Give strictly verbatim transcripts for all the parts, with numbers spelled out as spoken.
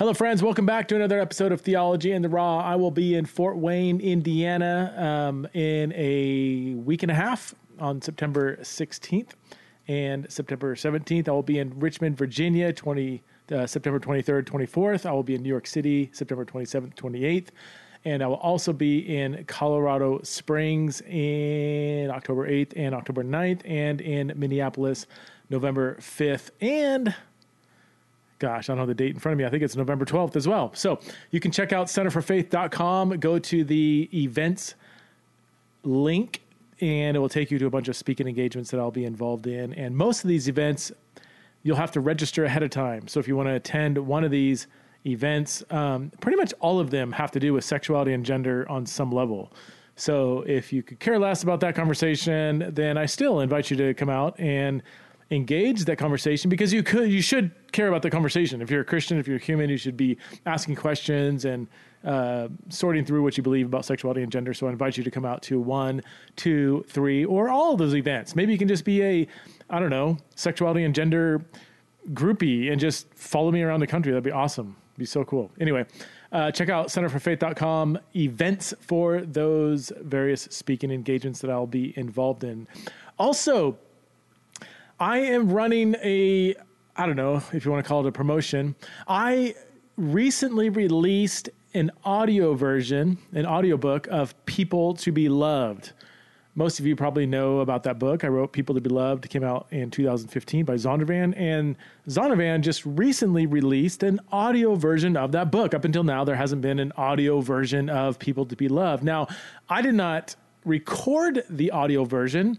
Hello, friends. Welcome back to another episode of Theology in the Raw. I will be in Fort Wayne, Indiana, um, in a week and a half on September sixteenth and September seventeenth. I will be in Richmond, Virginia, twenty, uh, September twenty-third, twenty-fourth. I will be in New York City, September twenty-seventh, twenty-eighth. And I will also be in Colorado Springs in October eighth and October ninth, and in Minneapolis, November fifth. And gosh, I don't have the date in front of me. I think it's November twelfth as well. So you can check out center for faith dot com. Go to the events link, and it will take you to a bunch of speaking engagements that I'll be involved in. And most of these events, you'll have to register ahead of time. So if you want to attend one of these events, um, pretty much all of them have to do with sexuality and gender on some level. So if you could care less about that conversation, then I still invite you to come out and engage that conversation, because you could, you should care about the conversation. If you're a Christian, if you're human, you should be asking questions and uh, sorting through what you believe about sexuality and gender. So I invite you to come out to one, two, three, or all of those events. Maybe you can just be a, I don't know, sexuality and gender groupie and just follow me around the country. That'd be awesome. It'd be so cool. Anyway, uh, check out center for faith dot com events for those various speaking engagements that I'll be involved in. Also, I am running a, I don't know if you want to call it a promotion. I recently released an audio version, an audiobook of People to Be Loved. Most of you probably know about that book. I wrote People to Be Loved. It came out in two thousand fifteen by Zondervan. And Zondervan just recently released an audio version of that book. Up until now, there hasn't been an audio version of People to Be Loved. Now, I did not record the audio version.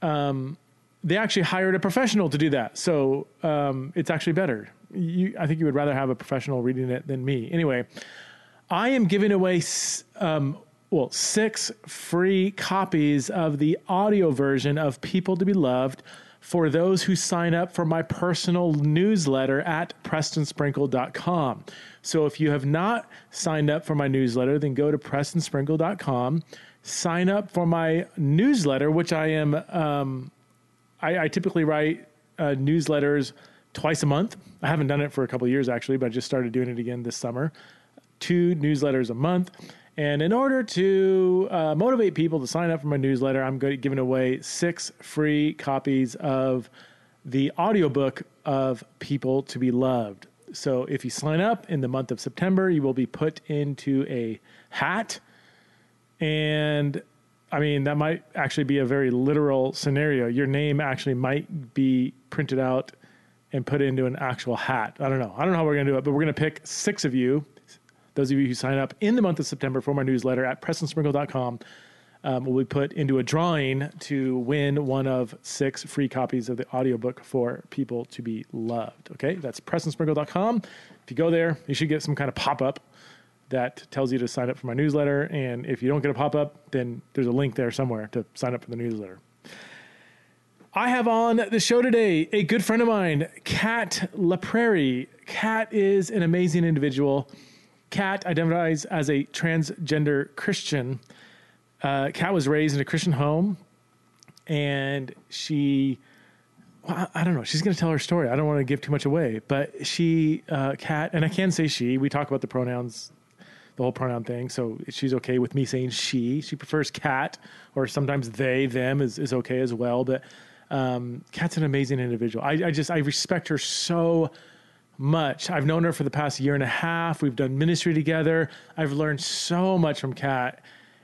Um... They actually hired a professional to do that. So um, it's actually better. You, I think you would rather have a professional reading it than me. Anyway, I am giving away, um, well, six free copies of the audio version of People to Be Loved for those who sign up for my personal newsletter at Preston Sprinkle dot com. So if you have not signed up for my newsletter, then go to Preston Sprinkle dot com, sign up for my newsletter, which I am... Um, I, I typically write uh, newsletters twice a month. I haven't done it for a couple of years, actually, but I just started doing it again this summer. Two newsletters a month. And in order to uh, motivate people to sign up for my newsletter, I'm going to giving away six free copies of the audiobook of People to Be Loved. So if you sign up in the month of September, you will be put into a hat, and I mean, that might actually be a very literal scenario. Your name actually might be printed out and put into an actual hat. I don't know. I don't know how we're going to do it, but we're going to pick six of you, those of you who sign up in the month of September for my newsletter at Preston Sprinkle dot com, um, will be put into a drawing to win one of six free copies of the audiobook for People to Be Loved. Okay, that's Preston Sprinkle dot com. If you go there, you should get some kind of pop-up that tells you to sign up for my newsletter. And if you don't get a pop-up, then there's a link there somewhere to sign up for the newsletter. I have on the show today a good friend of mine, Kat LaPrairie. Kat is an amazing individual. Kat identifies as a transgender Christian. Uh, Kat was raised in a Christian home, and she, well, I don't know. She's going to tell her story. I don't want to give too much away, but she, uh, Kat, and I can say she, we talk about the pronouns, the whole pronoun thing. So she's okay with me saying she. She prefers Kat, or sometimes they, them is, is okay as well. But um, Kat's an amazing individual. I, I just, I respect her so much. I've known her for the past year and a half. We've done ministry together. I've learned so much from Kat.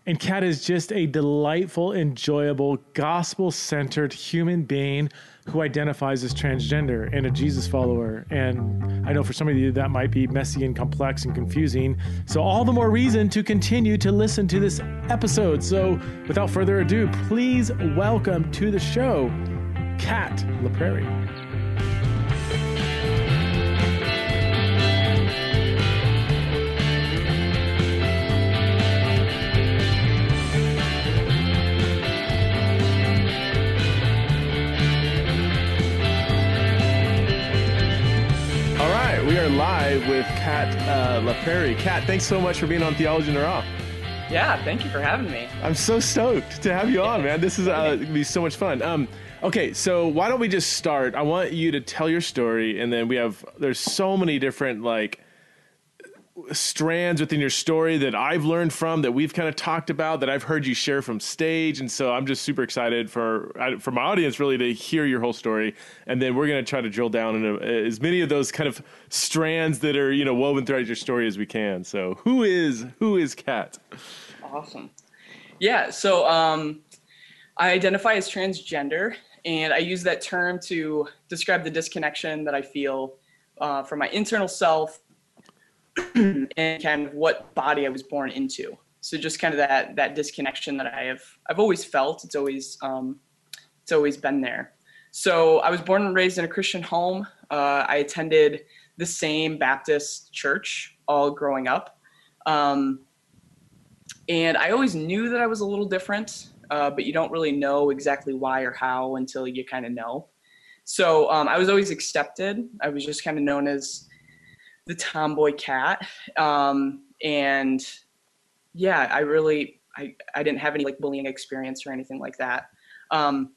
And Kat is just a delightful, enjoyable, gospel-centered human being who identifies as transgender and a Jesus follower. And I know for some of you that might be messy and complex and confusing. So all the more reason to continue to listen to this episode. So without further ado, please welcome to the show, Kat LaPrairie. We are live with Kat uh, LaPrairie. Kat, thanks so much for being on Theology in the Raw. Yeah, thank you for having me. I'm so stoked to have you on, man. This is uh, gonna be so much fun. Um, okay, so why don't we just start? I want you to tell your story, and then we have there's so many different like strands within your story that I've learned from, that we've kind of talked about, that I've heard you share from stage. And so I'm just super excited for, for my audience really to hear your whole story. And then we're going to try to drill down into as many of those kind of strands that are, you know, woven throughout your story as we can. So who is, who is Kat? Awesome. Yeah. So, um, I identify as transgender, and I use that term to describe the disconnection that I feel uh, from my internal self and kind of what body I was born into. So just kind of that that disconnection that I have I've always felt. It's always um, it's always been there. So I was born and raised in a Christian home. Uh, I attended the same Baptist church all growing up, um, and I always knew that I was a little different. Uh, but you don't really know exactly why or how until you kind of know. So um, I was always accepted. I was just kind of known as the tomboy Kat. Um, and yeah, I really, I, I didn't have any like bullying experience or anything like that. Um,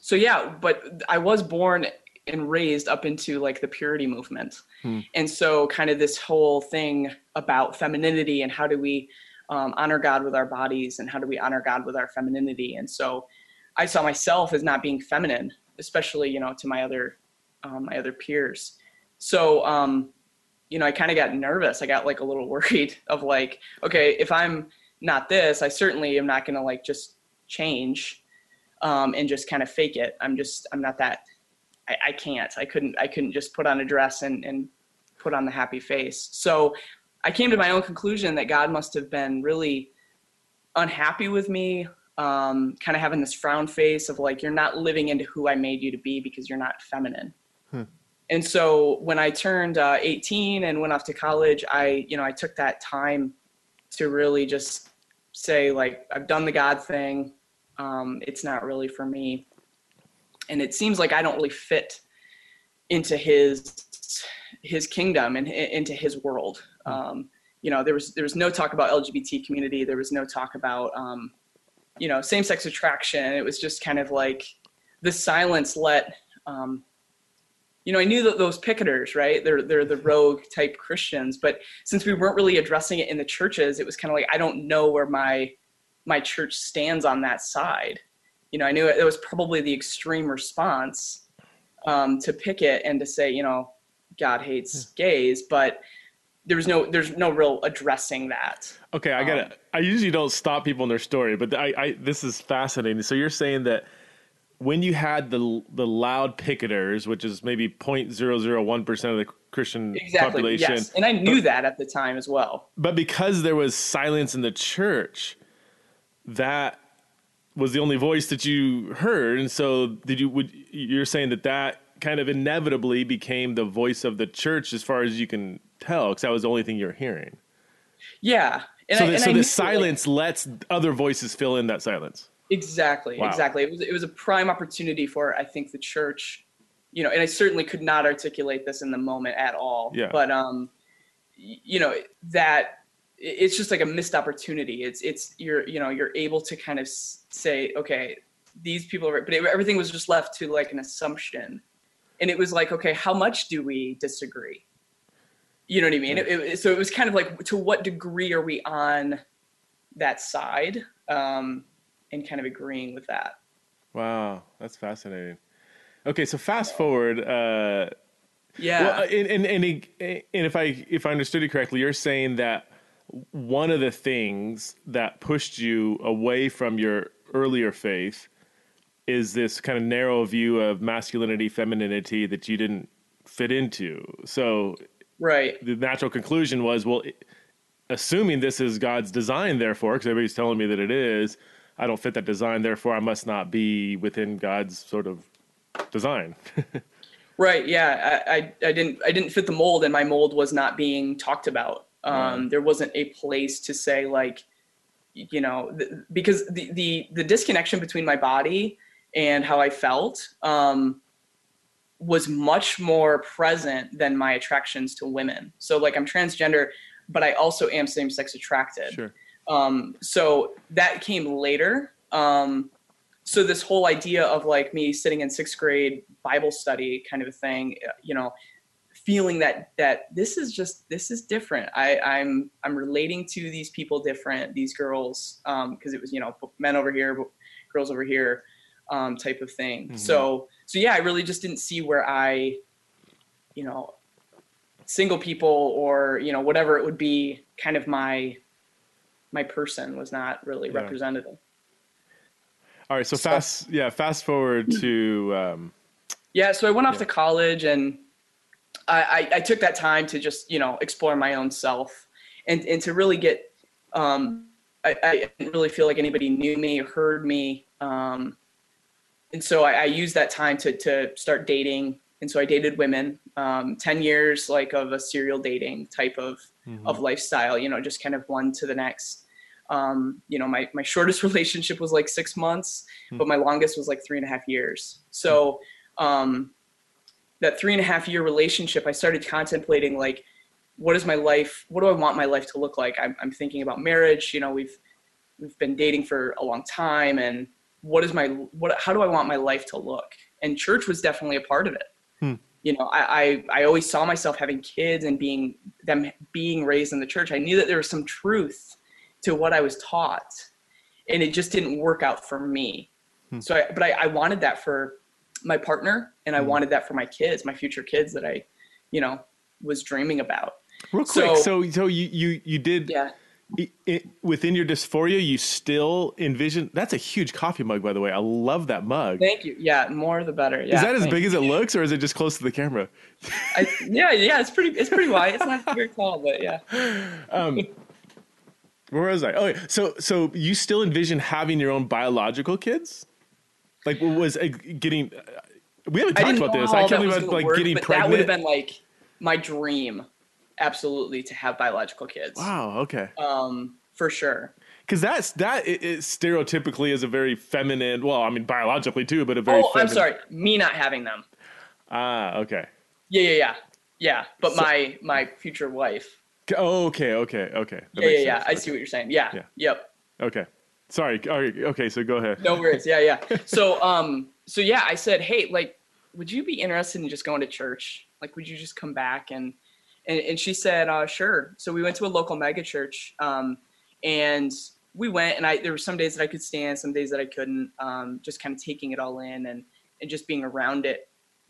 so yeah, but I was born and raised up into like the purity movement. Hmm. And so kind of this whole thing about femininity and how do we Um, honor God with our bodies, and how do we honor God with our femininity? And so I saw myself as not being feminine, especially, you know, to my other, um, my other peers. So, um, you know, I kind of got nervous. I got like a little worried of like, okay, if I'm not this, I certainly am not going to like just change um, and just kind of fake it. I'm just, I'm not that, I, I can't, I couldn't, I couldn't just put on a dress and, and put on the happy face. So I came to my own conclusion that God must have been really unhappy with me, um, kind of having this frown face of like, you're not living into who I made you to be because you're not feminine. Hmm. And so when I turned uh, eighteen and went off to college, I, you know, I took that time to really just say like, I've done the God thing. Um, it's not really for me. And it seems like I don't really fit into his, his kingdom and into his world. Um, you know, there was, there was no talk about L G B T community. There was no talk about, um, you know, same-sex attraction. It was just kind of like the silence let, um, you know, I knew that those picketers, right? They're, they're the rogue type Christians, but since we weren't really addressing it in the churches, it was kind of like, I don't know where my, my church stands on that side. You know, I knew it, it was probably the extreme response, um, to picket and to say, you know, God hates gays, but there was no, there's no real addressing that. Okay. I gotta, um, I usually don't stop people in their story, but I, I, this is fascinating. So you're saying that when you had the, the loud picketers, which is maybe zero point zero zero one percent of the Christian exactly, population. Yes. And I knew but, that at the time as well, but because there was silence in the church, that was the only voice that you heard. And so did you, would you're saying that that kind of inevitably became the voice of the church as far as you can tell, because that was the only thing you're hearing. Yeah. And so, I, the, and so I the silence like, lets other voices fill in that silence. Exactly. Wow. Exactly. It was, it was a prime opportunity for, I think, the church, you know, and I certainly could not articulate this in the moment at all, yeah. but, um, you know, that it's just like a missed opportunity. It's, it's, you're, you know, you're able to kind of say, okay, these people are, but it, everything was just left to like an assumption. And it was like, okay, how much do we disagree? You know what I mean? It, it, so it was kind of like, to what degree are we on that side? Um, and kind of agreeing with that. Wow. That's fascinating. Okay. So fast forward. Uh, yeah. Well, and, and, and, and if I, if I understood it correctly, you're saying that one of the things that pushed you away from your earlier faith is this kind of narrow view of masculinity, femininity that you didn't fit into. So right. The natural conclusion was, well, assuming this is God's design, therefore, because everybody's telling me that it is, I don't fit that design. Therefore I must not be within God's sort of design. Right. Yeah. I, I, I didn't, I didn't fit the mold, and my mold was not being talked about. Um, right. There wasn't a place to say like, you know, th- because the, the, the disconnection between my body and how I felt, um, was much more present than my attractions to women. So like I'm transgender, but I also am same-sex attracted. Sure. Um, so that came later. Um, so this whole idea of like me sitting in sixth grade Bible study kind of a thing, you know, feeling that that this is just this is different. I, I'm I'm relating to these people different, these girls, um, because it was, you know, men over here, girls over here, um, type of thing. Mm-hmm. So so yeah, I really just didn't see where I, you know, single people or, you know, whatever it would be, kind of my my person was not really yeah. representative. All right, so, so fast yeah, fast forward to um yeah, so I went off yeah. to college, and I, I, I took that time to just, you know, explore my own self, and, and to really get, um, I, I didn't really feel like anybody knew me or heard me. Um, and so I, I used that time to, to start dating. And so I dated women, um, ten years, like, of a serial dating type of, mm-hmm. of lifestyle, you know, just kind of one to the next. Um, you know, my, my shortest relationship was like six months, mm-hmm. but my longest was like three and a half years. So, um, that three and a half year relationship, I started contemplating, like, what is my life? What do I want my life to look like? I'm, I'm thinking about marriage. You know, we've, we've been dating for a long time, and what is my, what, how do I want my life to look? And church was definitely a part of it. Hmm. You know, I, I, I always saw myself having kids and being them being raised in the church. I knew that there was some truth to what I was taught, and it just didn't work out for me. Hmm. So, I, but I, I wanted that for my partner, and I mm. wanted that for my kids, my future kids that I, you know, was dreaming about. Real quick. So, so, so you, you, you did yeah. it, it, within your dysphoria, you still envision, that's a huge coffee mug, by the way. I love that mug. Thank you. Yeah. More the better. Yeah. Is that as big you. as it looks, or is it just close to the camera? I, yeah. Yeah. It's pretty, it's pretty wide. It's not very tall, but yeah. Um, where was I? Oh, yeah. so, so you still envision having your own biological kids? Like, was uh, getting, uh, we haven't talked about this. I can't believe about like work, getting pregnant. That would have been like my dream, absolutely, to have biological kids. Wow. Okay. Um, for sure. Cause that's, that it, it stereotypically is a very feminine, well, I mean, biologically too, but a very, oh, feminine. I'm sorry. Me not having them. Ah, okay. Yeah. Yeah. Yeah. Yeah. But so, my, my future wife. Oh, okay. Okay. Okay. That yeah. Yeah. yeah. Okay. I see what you're saying. Yeah. yeah. Yep. Okay. Sorry. Okay. So go ahead. No worries. Yeah. Yeah. So, um, so yeah, I said, hey, like, would you be interested in just going to church? Like, would you just come back? And, and, and she said, uh, sure. So we went to a local mega church. Um, and we went, and I, there were some days that I could stand, some days that I couldn't, um, just kind of taking it all in and, and just being around it,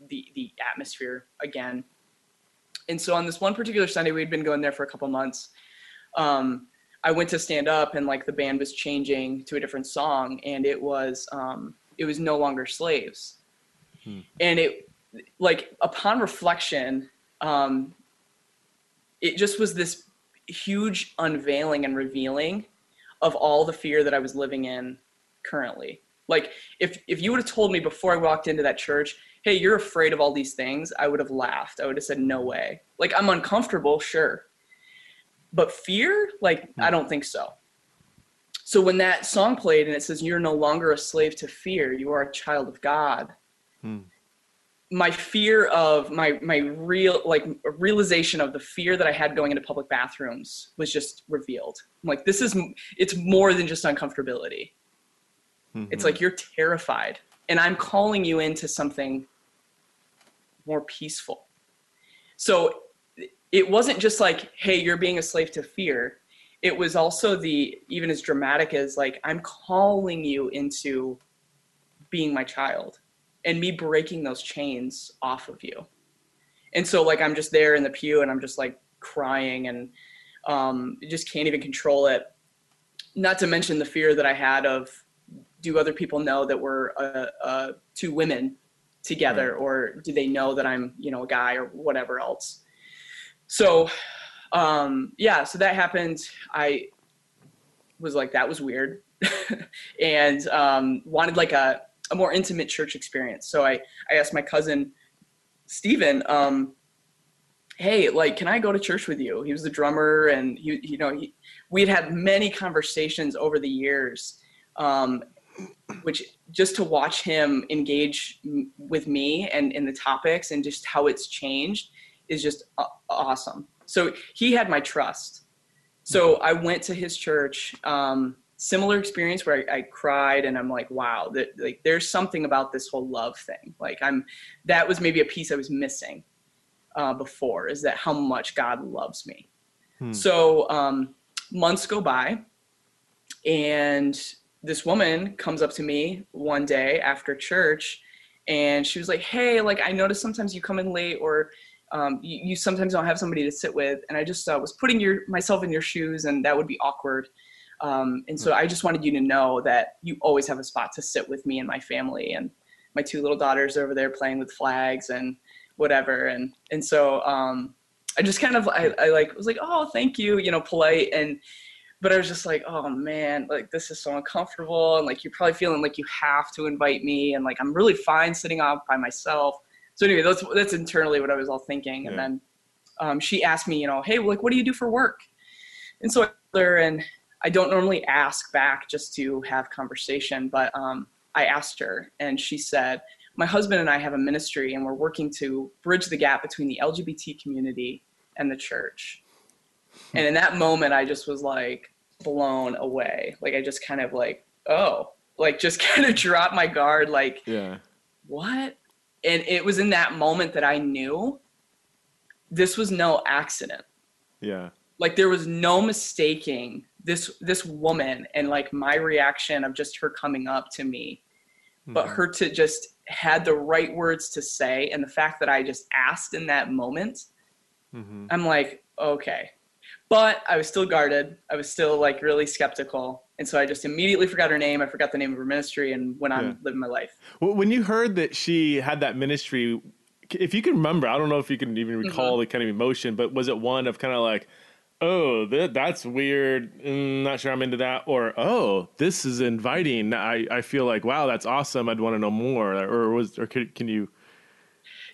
the, the atmosphere again. And so on this one particular Sunday, we'd been going there for a couple months. Um, I went to stand up, and like the band was changing to a different song, and it was, um, it was No Longer Slaves. Hmm. And it, like, upon reflection, um, it just was this huge unveiling and revealing of all the fear that I was living in currently. Like, if, if you would have told me before I walked into that church, hey, you're afraid of all these things, I would have laughed. I would have said, no way. Like, I'm uncomfortable. Sure. But fear, like, I don't think so. So when that song played and it says, you're no longer a slave to fear, you are a child of God. Hmm. My fear of my, my real, like, realization of the fear that I had going into public bathrooms was just revealed. I'm like, this is, it's more than just uncomfortability. Mm-hmm. It's like, you're terrified, and I'm calling you into something more peaceful. So it wasn't just like, hey, you're being a slave to fear. It was also the, even as dramatic as, like, I'm calling you into being my child, and me breaking those chains off of you. And so, like, I'm just there in the pew, and I'm just like crying, and um, just can't even control it. Not to mention the fear that I had of, do other people know that we're uh, uh, two women together, right, or do they know that I'm, you know, a guy or whatever else? So, um, yeah, so that happened. I was like, that was weird, and, um, wanted like a, a more intimate church experience. So I, I asked my cousin, Steven, um, hey, like, can I go to church with you? He was the drummer, and he, you know, he, we'd had many conversations over the years, um, which just to watch him engage m- with me and in the topics and just how it's changed is just awesome. So he had my trust. So I went to his church, um, similar experience where I, I cried, and I'm like, wow, that, like, there's something about this whole love thing. Like, I'm, that was maybe a piece I was missing. uh, before, is that how much God loves me. Hmm. So um, months go by, and this woman comes up to me one day after church, and she was like, hey, like, I noticed sometimes you come in late, or um, you, you sometimes don't have somebody to sit with. And I just uh, was putting your, myself in your shoes, and that would be awkward. Um, and so I just wanted you to know that you always have a spot to sit with me and my family, and my two little daughters are over there playing with flags and whatever. And, and so, um, I just kind of, I, I like, was like, oh, thank you, you know, polite. And, but I was just like, oh man, like, this is so uncomfortable. And like, you're probably feeling like you have to invite me. And like, I'm really fine sitting off by myself. So anyway, that's, that's internally what I was all thinking. Yeah. And then, um, she asked me, you know, hey, like, what do you do for work? And so I told her, and I don't normally ask back just to have conversation, but um, I asked her, and she said, my husband and I have a ministry, and we're working to bridge the gap between the L G B T community and the church. And in that moment, I just was like blown away. Like, I just kind of like, oh, like just kind of dropped my guard. Like, yeah. What? And it was in that moment that I knew this was no accident. Yeah. Like, there was no mistaking this this woman and like my reaction of just her coming up to me, but her to just had the right words to say. And the fact that I just asked in that moment, mm-hmm. I'm like, okay, but I was still guarded. I was still like really skeptical. And so I just immediately forgot her name. I forgot the name of her ministry and went on yeah. living my life. Well, when you heard that she had that ministry, if you can remember, I don't know if you can even recall mm-hmm. the kind of emotion, but was it one of kind of like, oh, th- that's weird. Mm, not sure I'm into that. Or, oh, this is inviting. I, I feel like, wow, that's awesome. I'd want to know more. Or was, or could, can you?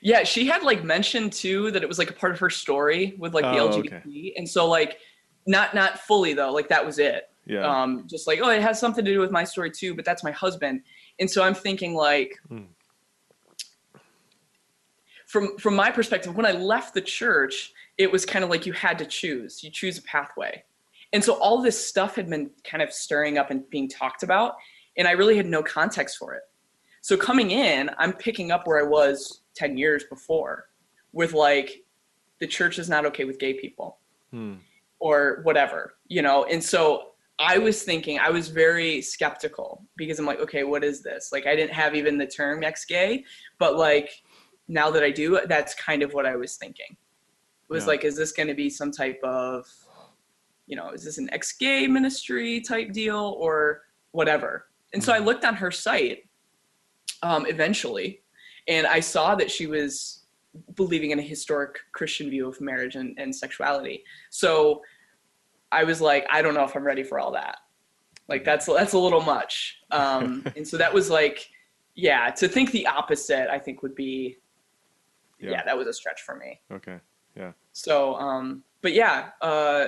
Yeah. She had like mentioned too, that it was like a part of her story with like the oh, L G B T. Okay. And so like, not, not fully though. Like that was it. Yeah. Um, just like, oh, it has something to do with my story too, but that's my husband. And so I'm thinking like, mm. from, from my perspective, when I left the church, it was kind of like you had to choose, you choose a pathway. And so all this stuff had been kind of stirring up and being talked about, and I really had no context for it. So coming in, I'm picking up where I was ten years before with like, the church is not okay with gay people hmm. or whatever, you know? And so I was thinking, I was very skeptical because I'm like, okay, what is this? Like, I didn't have even the term ex-gay, but like, now that I do, that's kind of what I was thinking. was yeah. like, is this going to be some type of, you know, is this an ex-gay ministry type deal or whatever? And mm-hmm. so I looked on her site um, eventually, and I saw that she was believing in a historic Christian view of marriage and, and sexuality. So I was like, I don't know if I'm ready for all that. Like, that's, that's a little much. Um, and so that was like, yeah, to think the opposite, I think would be, yeah, yeah that was a stretch for me. Okay. Yeah. So, um, but yeah, uh,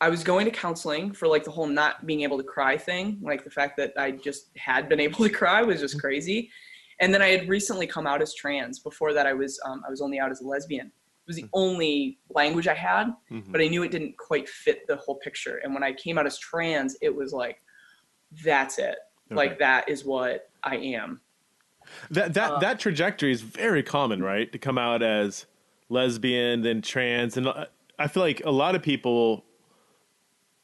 I was going to counseling for like the whole not being able to cry thing. Like the fact that I just had been able to cry was just crazy. And then I had recently come out as trans. Before that I was, um, I was only out as a lesbian. It was the only language I had, mm-hmm. but I knew it didn't quite fit the whole picture. And when I came out as trans, it was like, that's it. Okay. Like, that is what I am. That, that, uh, that trajectory is very common, right? To come out as lesbian, then trans. And I feel like a lot of people,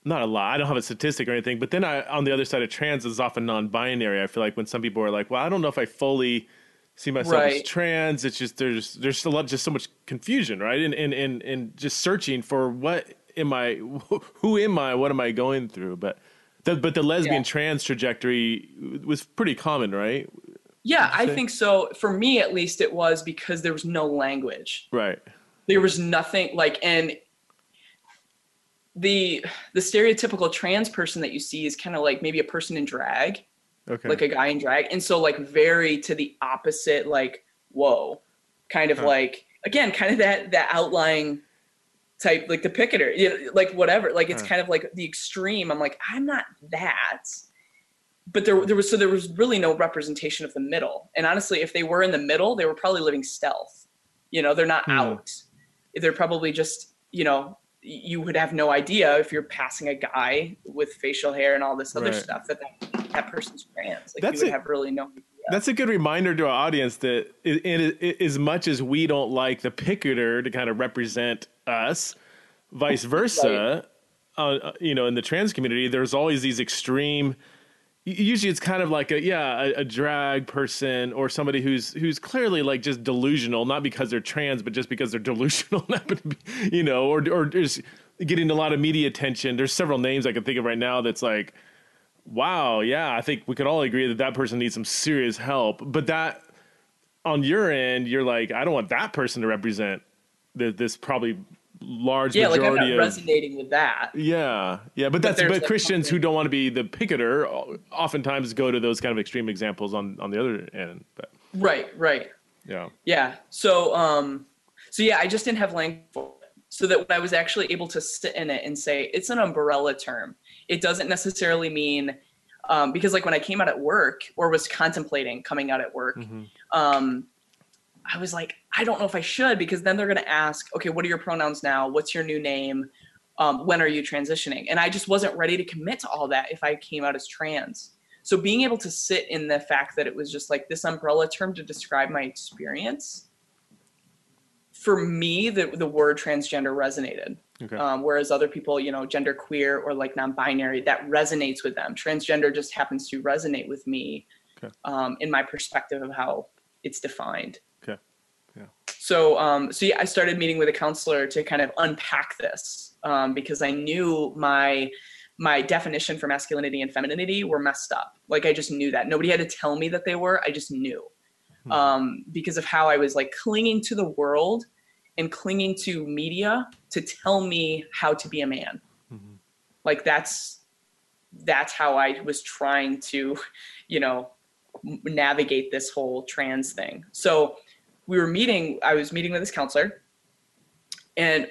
not a lot, I don't have a statistic or anything, but then I, on the other side of trans is often non-binary. I feel like when some people are like, well, I don't know if I fully see myself right. as trans. It's just, there's, there's still just so much confusion, right? And, and, and, and just searching for what am I, who am I, what am I going through? But the, but the lesbian yeah. trans trajectory was pretty common, right? Yeah, I think so. For me, at least, it was because there was no language. Right. There was nothing like, and the the stereotypical trans person that you see is kind of like maybe a person in drag, okay, like a guy in drag. And so like very to the opposite, like, whoa, kind of huh. like, again, kind of that, that outlying type, like the picketer, you know, like whatever, like it's huh. kind of like the extreme. I'm like, I'm not that. But there, there was, so there was really no representation of the middle. And honestly, if they were in the middle, they were probably living stealth. You know, they're not mm. out. They're probably just, you know, you would have no idea if you're passing a guy with facial hair and all this other right. stuff that, that that person's trans. Like, that's you would a, have really no idea. that's a good reminder to our audience that it, it, it, as much as we don't like the picketer to kind of represent us, vice versa, right. uh, you know, in the trans community, there's always these extreme, usually it's kind of like a, yeah, a, a drag person or somebody who's, who's clearly like just delusional, not because they're trans, but just because they're delusional, you know, or, or just getting a lot of media attention. There's several names I can think of right now that's like, wow, yeah, I think we could all agree that that person needs some serious help. But that on your end, you're like, I don't want that person to represent the, this probably large yeah, majority. Yeah, like I'm not of, resonating with that. Yeah, yeah, but, but that's but Christians who don't want to be the picketer oftentimes go to those kind of extreme examples on on the other end. But, right, right. Yeah, yeah. So, um, so yeah, I just didn't have language for it, so that I was actually able to sit in it and say it's an umbrella term. It doesn't necessarily mean, um, because like when I came out at work or was contemplating coming out at work, mm-hmm. um, I was like, I don't know if I should, because then they're going to ask, okay, what are your pronouns now? What's your new name? Um, when are you transitioning? And I just wasn't ready to commit to all that if I came out as trans. So being able to sit in the fact that it was just like this umbrella term to describe my experience, for me, the, the word transgender resonated. Okay. Um, whereas other people, you know, gender queer or like non-binary, that resonates with them. Transgender just happens to resonate with me, okay. um, in my perspective of how it's defined. Okay. Yeah. So, um, so yeah, I started meeting with a counselor to kind of unpack this, um, because I knew my, my definition for masculinity and femininity were messed up. Like I just knew that. Nobody had to tell me that they were, I just knew, hmm. um, because of how I was like clinging to the world and clinging to media to tell me how to be a man. Mm-hmm. Like that's, that's how I was trying to, you know, navigate this whole trans thing. So we were meeting, I was meeting with this counselor, and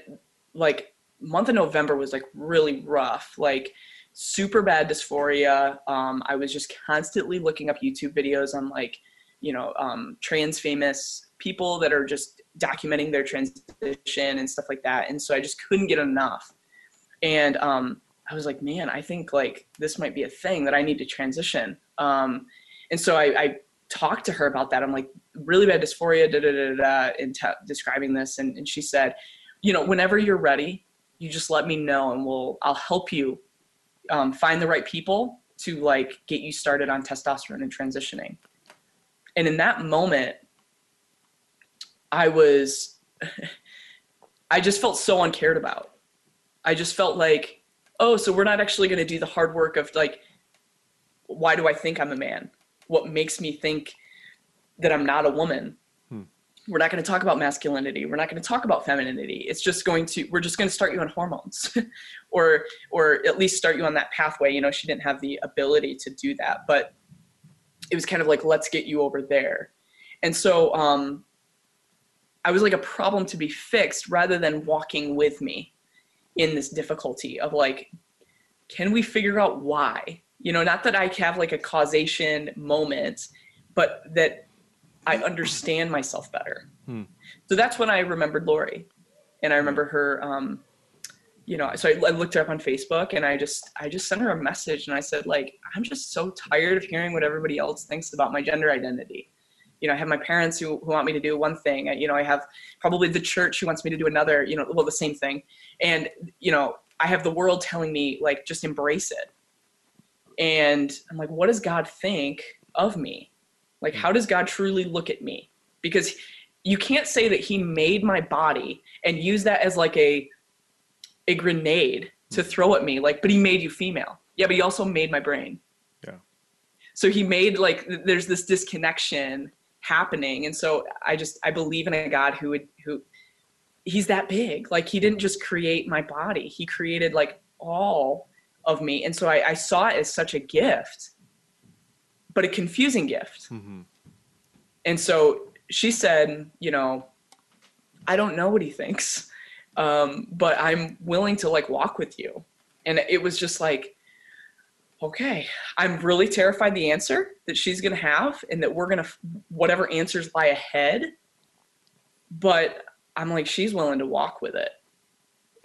like month of November was like really rough, like super bad dysphoria. Um, I was just constantly looking up YouTube videos on like, you know, um, trans famous people that are just documenting their transition and stuff like that. And so I just couldn't get enough. And um, I was like, man, I think like this might be a thing that I need to transition. Um, and so I, I talked to her about that. I'm like, really bad dysphoria, da da da da, and t- describing this. And, and she said, you know, whenever you're ready, you just let me know and we'll, I'll help you um, find the right people to like get you started on testosterone and transitioning. And in that moment, I was, I just felt so uncared about. I just felt like, oh, so we're not actually going to do the hard work of like, why do I think I'm a man? What makes me think that I'm not a woman? Hmm. We're not going to talk about masculinity. We're not going to talk about femininity. It's just going to, we're just going to start you on hormones or, or at least start you on that pathway. You know, she didn't have the ability to do that, but it was kind of like, let's get you over there. And so, um, I was like a problem to be fixed rather than walking with me in this difficulty of like, can we figure out why? You know, not that I have like a causation moment, but that I understand myself better. Hmm. So that's when I remembered Lori, and I remember her, um, you know, so I, I looked her up on Facebook, and I just, I just sent her a message, and I said like, I'm just so tired of hearing what everybody else thinks about my gender identity. You know, I have my parents who, who want me to do one thing. You know, I have probably the church who wants me to do another, you know, well, the same thing. And, you know, I have the world telling me, like, just embrace it. And I'm like, what does God think of me? Like, how does God truly look at me? Because you can't say that he made my body and use that as like a, a grenade to throw at me. Like, but he made you female. Yeah, but he also made my brain. Yeah. So he made like, there's this disconnection happening. And so I just, I believe in a God who would, who he's that big. Like he didn't just create my body. He created like all of me. And so I, I saw it as such a gift, but a confusing gift. Mm-hmm. And so she said, you know, I don't know what he thinks, um, but I'm willing to like walk with you. And it was just like, okay, I'm really terrified the answer that she's going to have and that we're going to, whatever answers lie ahead, but I'm like, she's willing to walk with it.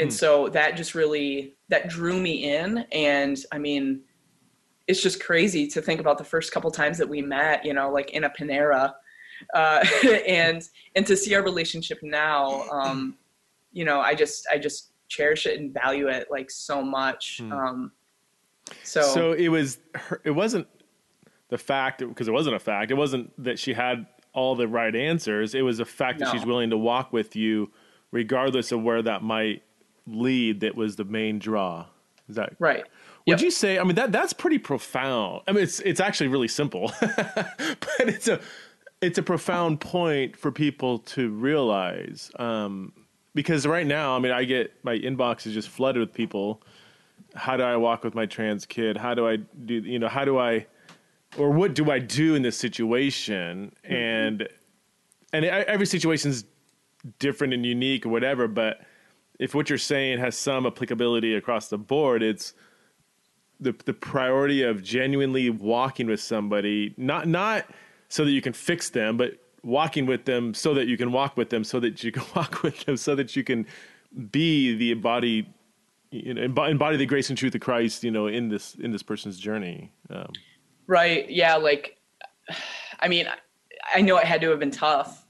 And mm. so that just really, that drew me in. And I mean, it's just crazy to think about the first couple times that we met, you know, like in a Panera, uh, and, and to see our relationship now, um, you know, I just, I just cherish it and value it like so much. Hmm. Um, so, so it was, her, it wasn't the fact, because it wasn't a fact. It wasn't that she had all the right answers. It was the fact no. that she's willing to walk with you regardless of where that might lead. That was the main draw. Is that right? Would yep. you say, I mean, that that's pretty profound. I mean, it's, it's actually really simple, but it's a, it's a profound point for people to realize. Um, because right now, I mean, I get, my inbox is just flooded with people. How do I walk with my trans kid? How do I do, you know, how do I, or what do I do in this situation? Mm-hmm. And, and every situation's different and unique or whatever, but if what you're saying has some applicability across the board, it's the the priority of genuinely walking with somebody, not, not so that you can fix them, but walking with them so that you can walk with them, so that you can walk with them, so that you can be the embody, you know, embody the grace and truth of Christ, you know, in this, in this person's journey. Um, right. Yeah. Like, I mean, I know it had to have been tough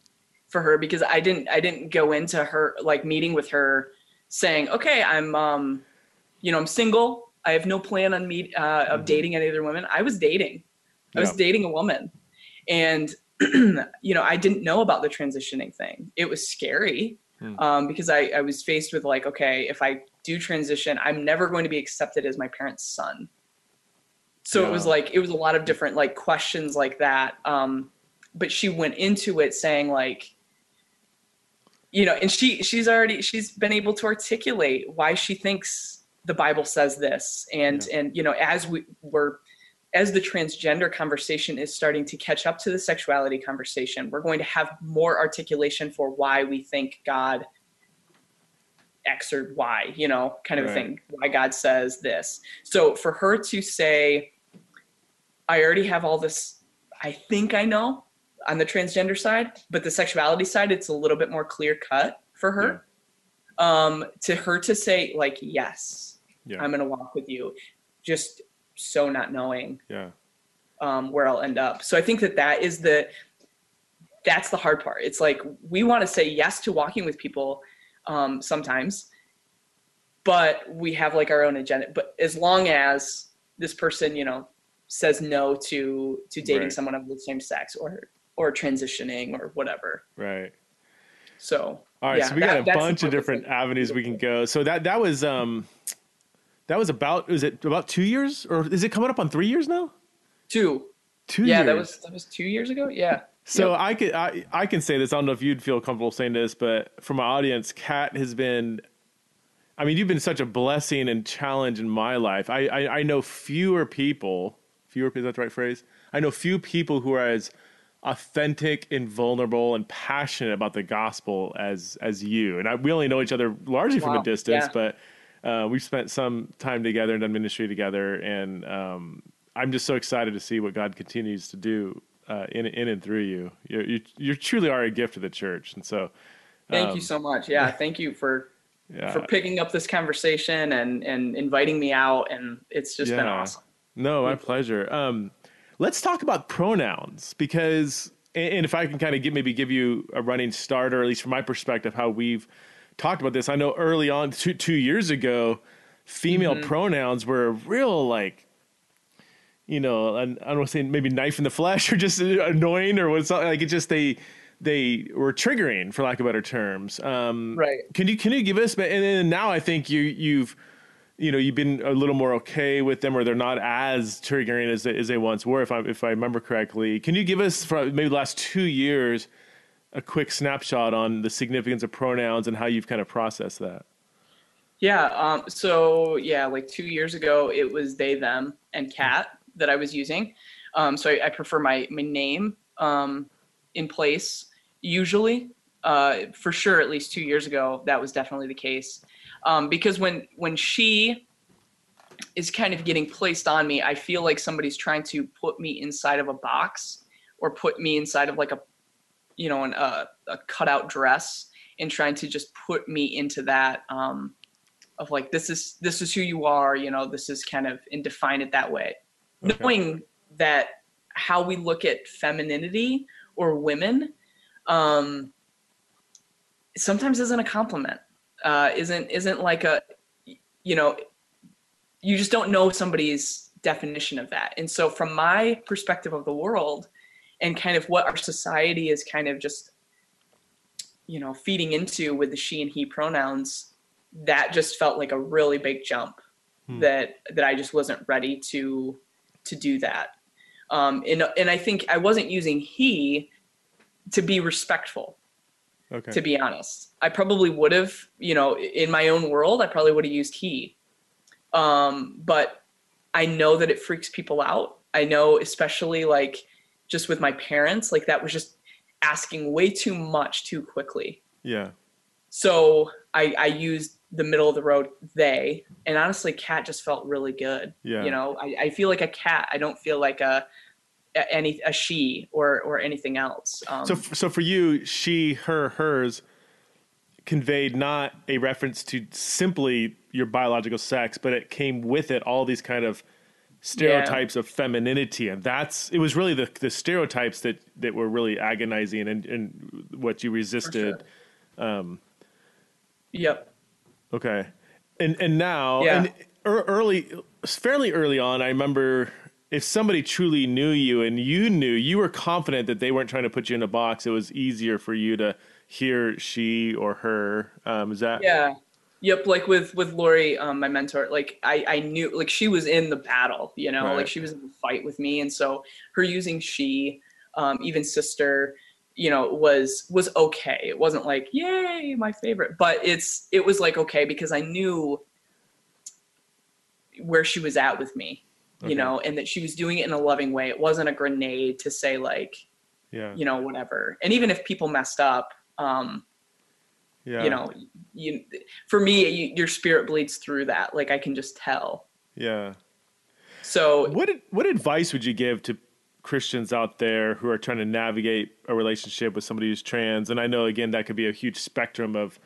for her because I didn't, I didn't go into her like meeting with her saying, okay, I'm, um, you know, I'm single. I have no plan on meet, uh, of mm-hmm. dating any other women. I was dating. I yeah. was dating a woman. And, you know, I didn't know about the transitioning thing. It was scary mm. um, because I, I was faced with like, okay, if I do transition, I'm never going to be accepted as my parents' son. So yeah. it was like, it was a lot of different like questions like that. Um, but she went into it saying like, you know, and she she's already, she's been able to articulate why she thinks the Bible says this. And, yeah. and, you know, as we were, as the transgender conversation is starting to catch up to the sexuality conversation, we're going to have more articulation for why we think God X or Y, you know, kind of right. a thing, why God says this. So for her to say, I already have all this, I think I know on the transgender side, but the sexuality side, it's a little bit more clear cut for her. Yeah. Um, to her to say like, yes, yeah. I'm going to walk with you, just so not knowing yeah. um, where I'll end up. So I think that that is the, that's the hard part. It's like, we want to say yes to walking with people um, sometimes, but we have like our own agenda. But as long as this person, you know, says no to, to dating right. someone of the same sex or, or transitioning or whatever. Right. So. All right, yeah, so we that, got a bunch of different avenues we can go. So that that was um, that was about is it about two years or is it coming up on three years now? Two, two. Yeah, years. that was that was two years ago. Yeah. So yep. I could I I can say this. I don't know if you'd feel comfortable saying this, but for my audience, Kat has been. I mean, you've been such a blessing and challenge in my life. I I, I know fewer people. Fewer is that the right phrase? I know few people who are as authentic and vulnerable and passionate about the gospel as, as you. And I, we only know each other largely wow. from a distance, yeah. but, uh, we've spent some time together and done ministry together. And, um, I'm just so excited to see what God continues to do, uh, in, in and through you. You're, you, you truly are a gift to the church. And so, um, thank you so much. Yeah. Thank you for, yeah. for picking up this conversation and, and inviting me out. And it's just yeah. been awesome. No, my pleasure. Um, Let's talk about pronouns because, and if I can kind of give, maybe give you a running start, or at least from my perspective, how we've talked about this. I know early on, two, two years ago, female mm-hmm. pronouns were a real like, you know, an, I don't want to say maybe knife in the flesh or just annoying or what's like, it just, they, they were triggering for lack of better terms. Um, right. Can you, can you give us, and then now I think you, you've, you know, you've been a little more okay with them, or they're not as triggering as they, as they once were, if I if I remember correctly. Can you give us, for maybe the last two years, a quick snapshot on the significance of pronouns and how you've kind of processed that? Yeah. Um, so yeah, like two years ago, it was they, them, and Kat that I was using. Um, so I, I prefer my my name um, in place usually. Uh, for sure, at least two years ago, that was definitely the case. Um, because when, when she is kind of getting placed on me, I feel like somebody's trying to put me inside of a box or put me inside of like a, you know, an, uh, a cutout dress and trying to just put me into that, um, of like, this is, this is who you are, you know, this is kind of, and define it that way. Okay. Knowing that how we look at femininity or women um, sometimes isn't a compliment, uh, isn't isn't like a, you know, you just don't know somebody's definition of that. And so from my perspective of the world and kind of what our society is kind of just, you know, feeding into with the she and he pronouns, that just felt like a really big jump hmm. that that I just wasn't ready to to do that. Um, and, and I think I wasn't using he to be respectful, okay. to be honest. I probably would have, you know, in my own world, I probably would have used he. Um, but I know that it freaks people out. I know, especially like just with my parents, like that was just asking way too much too quickly. Yeah. So I, I used the middle of the road, they, and honestly, Kat just felt really good. Yeah. You know, I, I feel like a cat. I don't feel like a, a any, a she or, or anything else. Um, so, so for you, she, her, hers conveyed not a reference to simply your biological sex, but it came with it all these kind of stereotypes yeah. of femininity. And that's, it was really the the stereotypes that, that were really agonizing and, and what you resisted. Sure. Um, yep. Okay. And, and now yeah. and early, fairly early on, I remember if somebody truly knew you and you knew, you were confident that they weren't trying to put you in a box. It was easier for you to hear she or her. Um, is that? Yeah. Yep. Like with, with Lori, um, my mentor, like I, I knew like she was in the battle, you know, right. like she was in the fight with me. And so her using she, um, even sister, you know, was, was okay. It wasn't like, yay, my favorite, but it's, it was like, okay, because I knew where she was at with me, you okay. know, and that she was doing it in a loving way. It wasn't a grenade to say like, yeah. you know, whatever. And even if people messed up, um, Yeah. You know, you, for me, you, your spirit bleeds through that. Like I can just tell. Yeah. So what, what advice would you give to Christians out there who are trying to navigate a relationship with somebody who's trans? And I know, again, that could be a huge spectrum of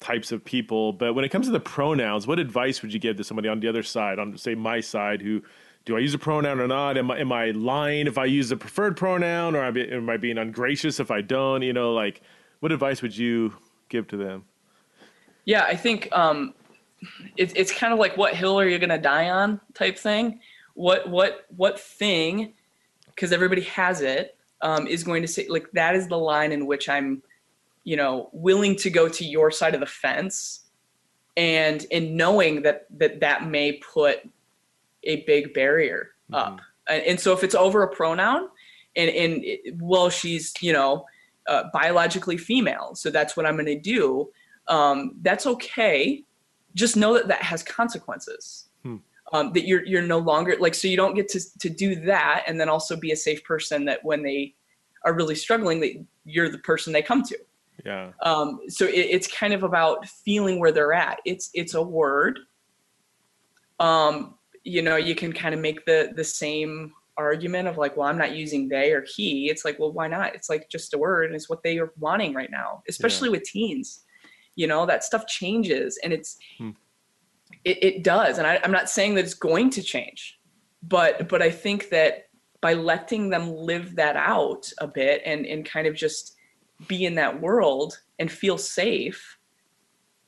types of people, but when it comes to the pronouns, what advice would you give to somebody on the other side, on say my side, who, do I use a pronoun or not? Am I, am I lying if I use a preferred pronoun, or am I being ungracious if I don't, you know, like what advice would you give to them? Yeah, I think um, it, it's kind of like what hill are you going to die on type thing. What what what thing, because everybody has it, um, is going to say like that is the line in which I'm, you know, willing to go to your side of the fence, and in knowing that that that may put a big barrier mm-hmm. up. And, and so if it's over a pronoun, and and it, well, she's you know. Uh, biologically female, so that's what I'm going to do. Um, that's okay. Just know that that has consequences. Hmm. Um, that you're you're no longer like so you don't get to to do that, and then also be a safe person that when they are really struggling, that you're the person they come to. Yeah. Um, so it, it's kind of about feeling where they're at. It's it's a word. Um, you know, you can kind of make the the same argument of like, well, I'm not using they or he. It's like, well, why not? It's like just a word, and it's what they are wanting right now, especially yeah. with teens. You know, that stuff changes, and it's hmm. it, it does. And I, I'm not saying that it's going to change, but but I think that by letting them live that out a bit and and kind of just be in that world and feel safe,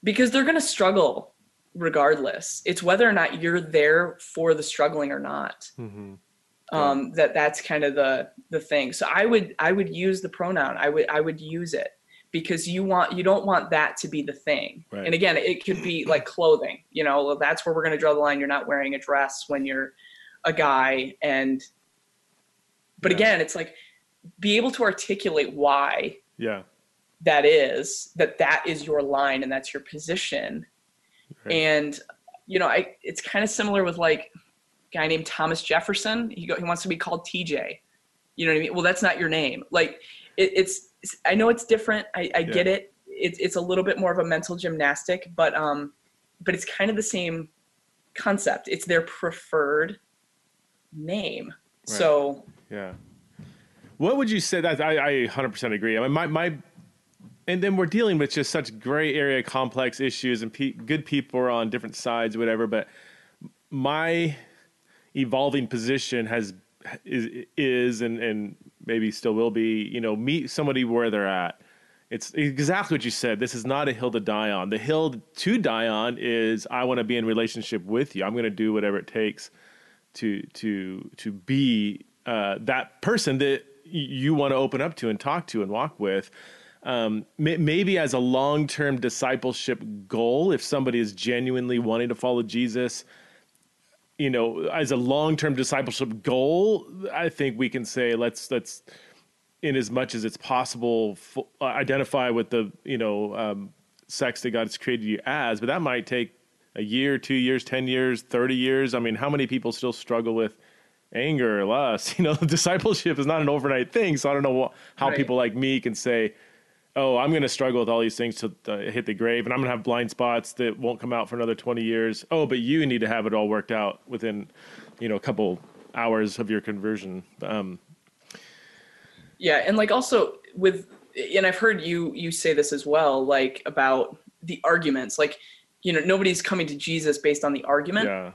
because they're going to struggle regardless. It's whether or not you're there for the struggling or not. Mm-hmm. Um, that that's kind of the, the thing. So I would, I would use the pronoun. I would, I would use it because you want, you don't want that to be the thing. Right. And again, it could be like clothing, you know, that's where we're going to draw the line. You're not wearing a dress when you're a guy. And, but yeah. again, it's like, be able to articulate why yeah. that is, that that is your line and that's your position. Right. And, you know, I, it's kind of similar with like, guy named Thomas Jefferson. He go, he wants to be called T J. You know what I mean? Well, that's not your name. Like it, it's, it's, I know it's different. I, I yeah. get it. It's, it's a little bit more of a mental gymnastic, but, um, but it's kind of the same concept. It's their preferred name. Right. So, yeah. What would you say that I, I one hundred percent agree. I mean, my, my, and then we're dealing with just such gray area, complex issues and pe- good people are on different sides, whatever, but my evolving position has is, is and, and maybe still will be, you know, meet somebody where they're at. It's exactly what you said. This is not a hill to die on. The hill to die on is I want to be in relationship with you. I'm going to do whatever it takes to to to be uh, that person that you want to open up to and talk to and walk with. Um, may, maybe as a long-term discipleship goal, if somebody is genuinely wanting to follow Jesus, you know, as a long-term discipleship goal, I think we can say let's let's. in as much as it's possible, f- identify with the, you know, um, sex that God's created you as, but that might take a year, two years, ten years, thirty years. I mean, how many people still struggle with anger or lust? You know, discipleship is not an overnight thing. So I don't know wh- how right. people like me can say, oh, I'm going to struggle with all these things to uh, hit the grave, and I'm going to have blind spots that won't come out for another twenty years. Oh, but you need to have it all worked out within, you know, a couple hours of your conversion. Um, Yeah. And like also with, and I've heard you, you say this as well, like about the arguments, like, you know, nobody's coming to Jesus based on the argument. Yeah.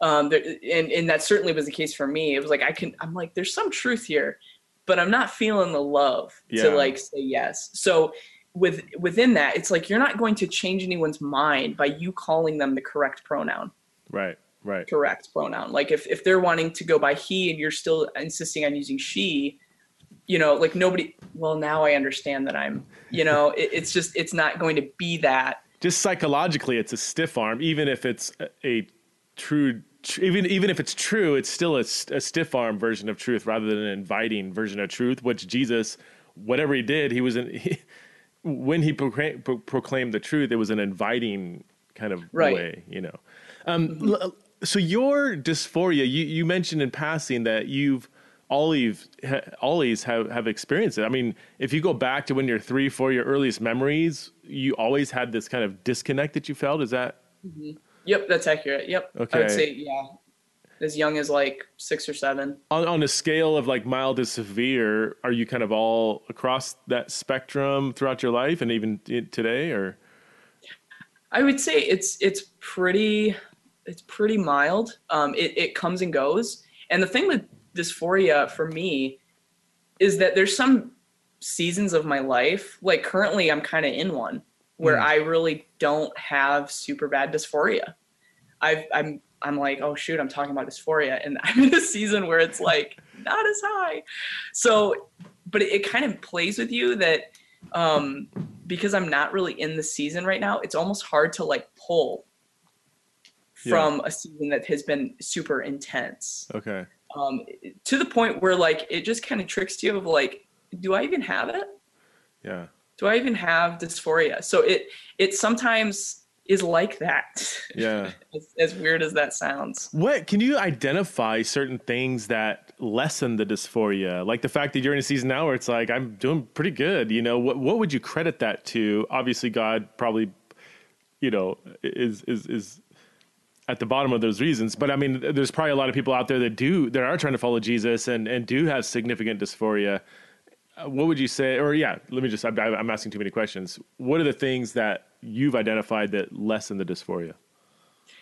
Um, there, and, and that certainly was the case for me. It was like, I can, I'm like, there's some truth here, but I'm not feeling the love yeah. to like say yes. So with, within that, it's like, you're not going to change anyone's mind by you calling them the correct pronoun. Right. Right. Correct pronoun. Like if, if they're wanting to go by he and you're still insisting on using she, you know, like nobody, well, now I understand that I'm, you know, it, it's just, it's not going to be that. Just psychologically, it's a stiff arm, even if it's a, a true, tr- even, even if it's true, it's still a, a stiff arm version of truth rather than an inviting version of truth, which Jesus, whatever he did, he was, in, he, when he proclaimed, pro- proclaimed the truth, it was an inviting kind of right. way, you know. Um, mm-hmm. l- so your dysphoria, you, you mentioned in passing that you've, Always, always have, have experienced it. I mean, if you go back to when you're three, four, your earliest memories, you always had this kind of disconnect that you felt. Is that? Mm-hmm. Yep, that's accurate. Yep. Okay. I would say, yeah, as young as like six or seven. On, on a scale of like mild to severe, are you kind of all across that spectrum throughout your life and even today? Or I would say it's it's pretty it's pretty mild. Um, it it comes and goes, and the thing with dysphoria for me is that there's some seasons of my life, like currently I'm kind of in one where mm. I really don't have super bad dysphoria. I've, I'm, I'm like, oh shoot, I'm talking about dysphoria. And I'm in a season where it's like not as high. So, but it, it kind of plays with you that, um, because I'm not really in the season right now, it's almost hard to like pull yeah. from a season that has been super intense. Okay. Um, to the point where like, it just kind of tricks you of like, do I even have it? Yeah. Do I even have dysphoria? So it, it sometimes is like that. Yeah. as, as weird as that sounds. What, can you identify certain things that lessen the dysphoria? Like the fact that you're in a season now where it's like, I'm doing pretty good. You know, what, what would you credit that to? Obviously God probably, you know, is, is, is, at the bottom of those reasons. But I mean, there's probably a lot of people out there that do, that are trying to follow Jesus and, and do have significant dysphoria. Uh, what would you say? Or yeah, let me just, I, I'm asking too many questions. What are the things that you've identified that lessen the dysphoria?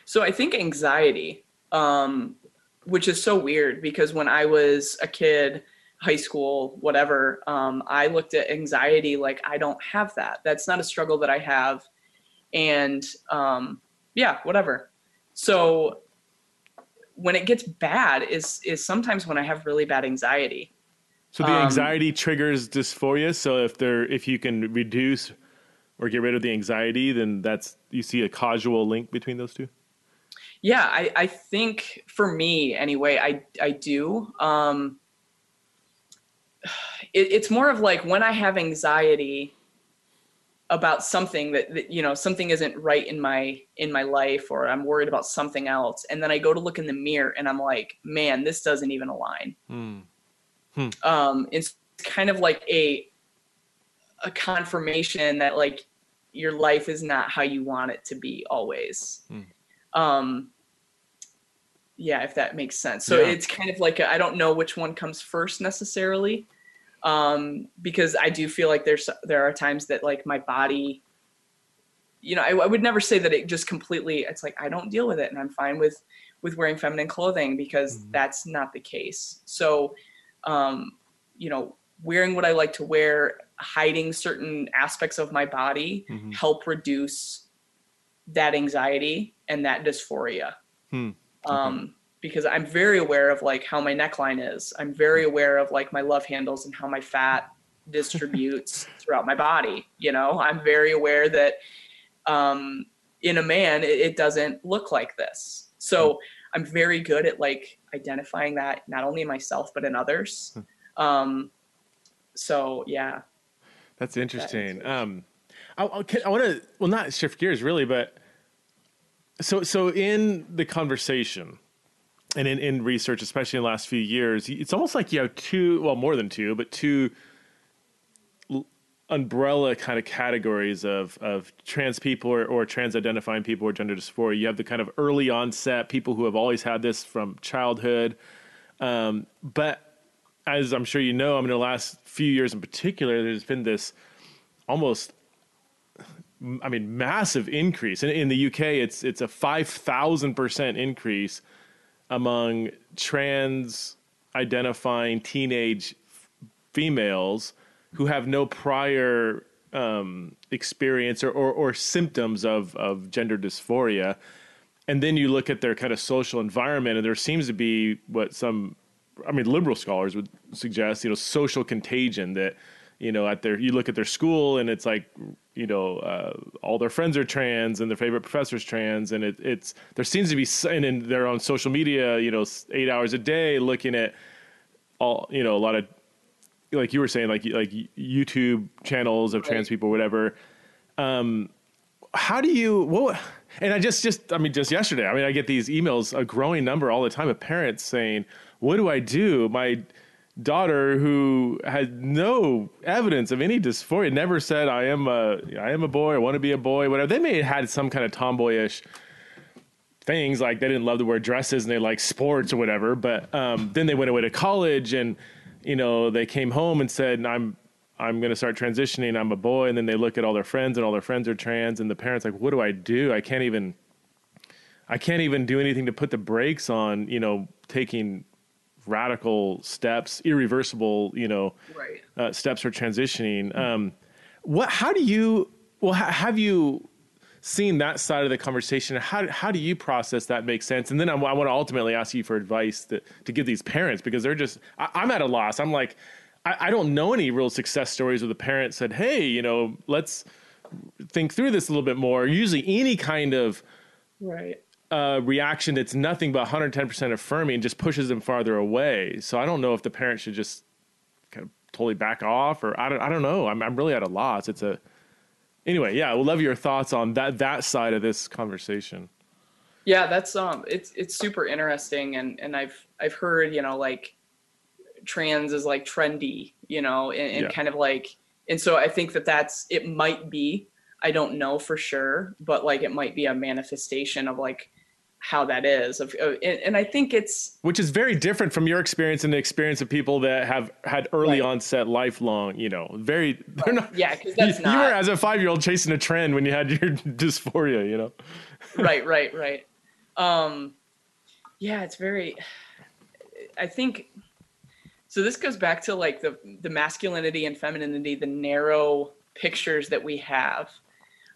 So I think anxiety, um, which is so weird because when I was a kid, high school, whatever, um, I looked at anxiety like I don't have that. That's not a struggle that I have. And um, yeah, whatever. So when it gets bad is, is sometimes when I have really bad anxiety. So the anxiety um, triggers dysphoria. So if there, if you can reduce or get rid of the anxiety, then that's, you see a causal link between those two. Yeah. I, I think for me anyway, I, I do. Um, it, it's more of like when I have anxiety about something that, that, you know, something isn't right in my, in my life, or I'm worried about something else. And then I go to look in the mirror and I'm like, man, this doesn't even align. Hmm. Hmm. Um, it's kind of like a, a confirmation that like your life is not how you want it to be always. Hmm. Um, yeah, if that makes sense. So yeah. It's kind of like, a, I don't know which one comes first necessarily. Um, because I do feel like there's, there are times that like my body you know, I, I would never say that it just completely, it's like, I don't deal with it and I'm fine with, with wearing feminine clothing, because mm-hmm. that's not the case. So, um, you know, wearing what I like to wear, hiding certain aspects of my body, mm-hmm. help reduce that anxiety and that dysphoria. Hmm. Okay. Um, because I'm very aware of like how my neckline is. I'm very aware of like my love handles and how my fat distributes throughout my body. You know, I'm very aware that, um, in a man, it, it doesn't look like this. So hmm. I'm very good at like identifying that not only in myself, but in others. Hmm. Um, so yeah. That's interesting. That um, I, I want to, well, not shift gears really, but so, so in the conversation and in, in research, especially in the last few years, it's almost like you have two, well, more than two, but two umbrella kind of categories of, of trans people or, or trans identifying people or gender dysphoria. You have the kind of early onset people who have always had this from childhood. Um, but as I'm sure you know, I mean, the last few years in particular, there's been this almost, I mean, massive increase. In, in the U K, it's it's a five thousand percent increase among trans-identifying teenage females who have no prior um, experience or, or, or symptoms of, of gender dysphoria. And then you look at their kind of social environment, and there seems to be what some, I mean, liberal scholars would suggest, you know, social contagion that, you know, at their, you look at their school and it's like, you know, uh, all their friends are trans and their favorite professor's trans. And it, it's, there seems to be, and in their own social media, you know, eight hours a day looking at all, you know, a lot of, like you were saying, like, like YouTube channels of right. trans people, whatever. Um, how do you, what, and I just, just, I mean, just yesterday, I mean, I get these emails, a growing number all the time of parents saying, what do I do? My daughter, who had no evidence of any dysphoria, never said I am a I am a boy, I want to be a boy, whatever. They may have had some kind of tomboyish things, like they didn't love to wear dresses and they liked sports or whatever, but um then they went away to college and, you know, they came home and said, I'm I'm gonna start transitioning, I'm a boy, and then they look at all their friends and all their friends are trans, and the parents like, what do I do? I can't even I can't even do anything to put the brakes on, you know, taking radical steps, irreversible, you know, right. uh, steps for transitioning. Mm-hmm. Um, what, how do you, well, ha- have you seen that side of the conversation? How, how do you process that make sense? And then I, I want to ultimately ask you for advice that, to give these parents, because they're just, I, I'm at a loss. I'm like, I, I don't know any real success stories where the parent said, hey, you know, let's think through this a little bit more. Usually any kind of, right. Uh, reaction that's nothing but one hundred ten percent affirming just pushes them farther away. So I don't know if the parents should just kind of totally back off, or I don't, I don't know. I'm, I'm really at a loss. It's a, anyway, yeah, I would love your thoughts on that, that side of this conversation. Yeah, that's, um, it's, it's super interesting. And, and I've, I've heard, you know, like trans is like trendy, you know, and, and yeah. kind of like, and so I think that that's, it might be, I don't know for sure, but like, it might be a manifestation of like, how that is. Of, and, and I think it's, which is very different from your experience and the experience of people that have had early right. onset, lifelong, you know, very, they're right. not, yeah, cause that's you, not, you were as a five-year-old chasing a trend when you had your dysphoria, you know? Right, right, right. Um, yeah, it's very, I think, so this goes back to like the, the masculinity and femininity, the narrow pictures that we have.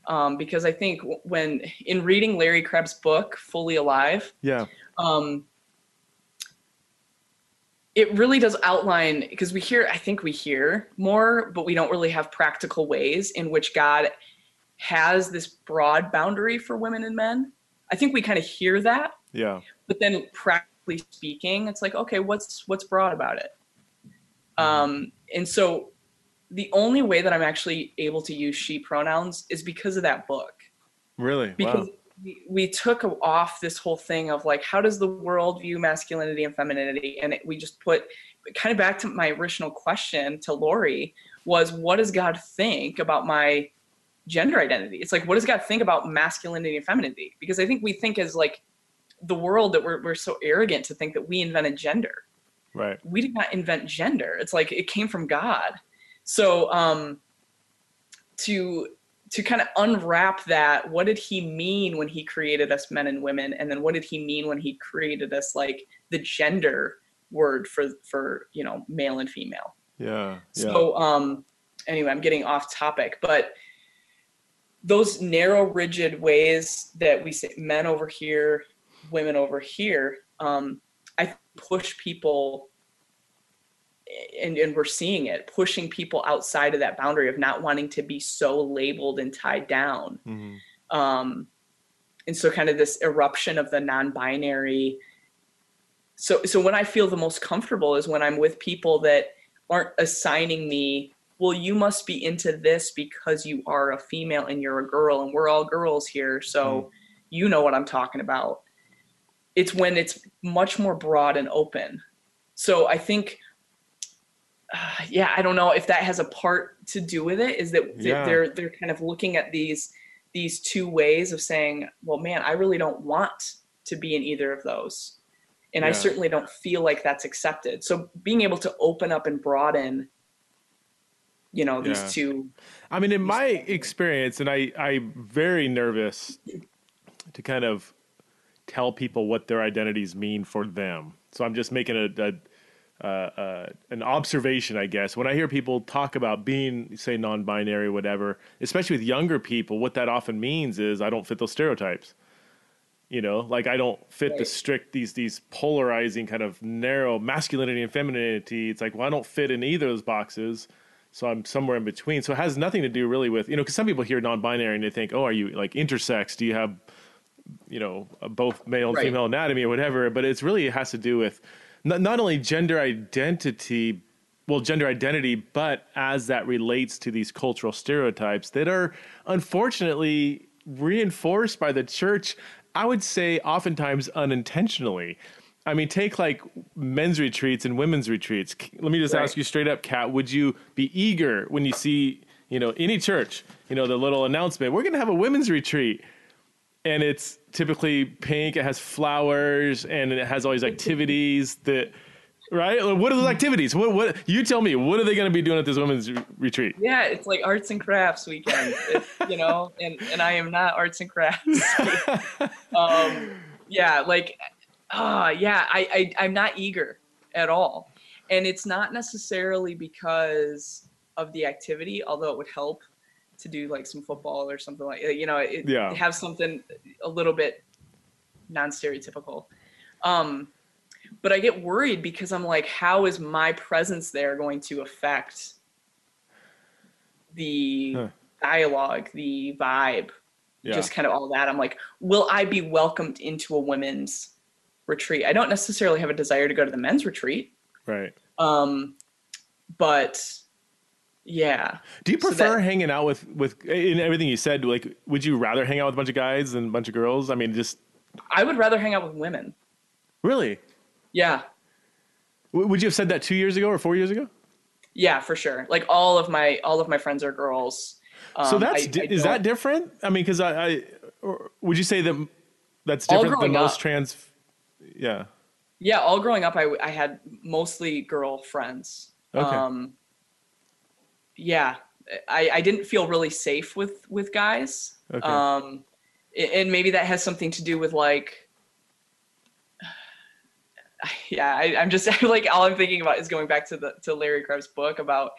Um, because I think when in reading Larry Krebs' book, Fully Alive, yeah, um, it really does outline, because we hear, I think we hear more, but we don't really have practical ways in which God has this broad boundary for women and men. I think we kind of hear that. Yeah. But then practically speaking, it's like, okay, what's, what's broad about it? Mm-hmm. Um, and so the only way that I'm actually able to use she pronouns is because of that book. Really? Because wow. we, we took off this whole thing of like, how does the world view masculinity and femininity? And it, we just put kind of back to my original question to Lori was, what does God think about my gender identity? It's like, what does God think about masculinity and femininity? Because I think we think as like the world that we're, we're so arrogant to think that we invented gender. Right. We did not invent gender. It's like, it came from God. So um, to to kind of unwrap that, what did he mean when he created us men and women? And then what did he mean when he created us, like the gender word for, for, you know, male and female. Yeah. So, yeah. um, anyway, I'm getting off topic, but those narrow, rigid ways that we say men over here, women over here, um, I push people, and, and we're seeing it, pushing people outside of that boundary of not wanting to be so labeled and tied down. Mm-hmm. Um, and so kind of this eruption of the non-binary. So, so when I feel the most comfortable is when I'm with people that aren't assigning me, well, you must be into this because you are a female and you're a girl and we're all girls here. So, mm-hmm. you know what I'm talking about. It's when it's much more broad and open. So I think, Uh, yeah, I don't know if that has a part to do with it, is that yeah. they're they're kind of looking at these these two ways of saying, well, man, I really don't want to be in either of those. And yeah. I certainly don't feel like that's accepted. So being able to open up and broaden, you know, these yeah. two. I mean, in my experience, and I, I'm very nervous to kind of tell people what their identities mean for them. So I'm just making a... a Uh, uh, an observation, I guess, when I hear people talk about being, say, non-binary, whatever, especially with younger people, what that often means is I don't fit those stereotypes, you know, like I don't fit right. the strict, these, these polarizing kind of narrow masculinity and femininity. It's like, well, I don't fit in either of those boxes. So I'm somewhere in between. So it has nothing to do really with, you know, cause some people hear non-binary and they think, oh, are you like intersex? Do you have, you know, both male and right. female anatomy or whatever? But it's really, it has to do with not only gender identity, well, gender identity, but as that relates to these cultural stereotypes that are unfortunately reinforced by the church, I would say oftentimes unintentionally. I mean, take like men's retreats and women's retreats. Let me just right. ask you straight up, Kat, would you be eager when you see, you know, any church, you know, the little announcement, we're going to have a women's retreat? And it's typically pink, it has flowers, and it has all these activities that, right? What are those activities? What, what, you tell me, what are they going to be doing at this women's retreat? Yeah, it's like arts and crafts weekend, if, you know, and, and I am not arts and crafts. um, yeah, like, uh, yeah, I, I, I'm not eager at all. And it's not necessarily because of the activity, although it would help to do like some football or something like, you know, it, yeah. have something a little bit non-stereotypical. Um, but I get worried because I'm like, how is my presence there going to affect the huh. dialogue, the vibe, yeah. just kind of all that. I'm like, will I be welcomed into a women's retreat? I don't necessarily have a desire to go to the men's retreat. Right. Um, but yeah. Do you prefer so that, hanging out with, with in everything you said, like, would you rather hang out with a bunch of guys than a bunch of girls? I mean, just. I would rather hang out with women. Really? Yeah. W- would you have said that two years ago or four years ago? Yeah, for sure. Like all of my, all of my friends are girls. Um, so that's, I, di- I is that different? I mean, cause I, I or would you say that that's different than up, most trans? Yeah. Yeah. All growing up, I, I had mostly girl friends. Okay. Um, Yeah, I, I didn't feel really safe with, with guys. Okay. Um, and maybe that has something to do with like, yeah, I, I'm just like, all I'm thinking about is going back to the, to Larry Krebs' book about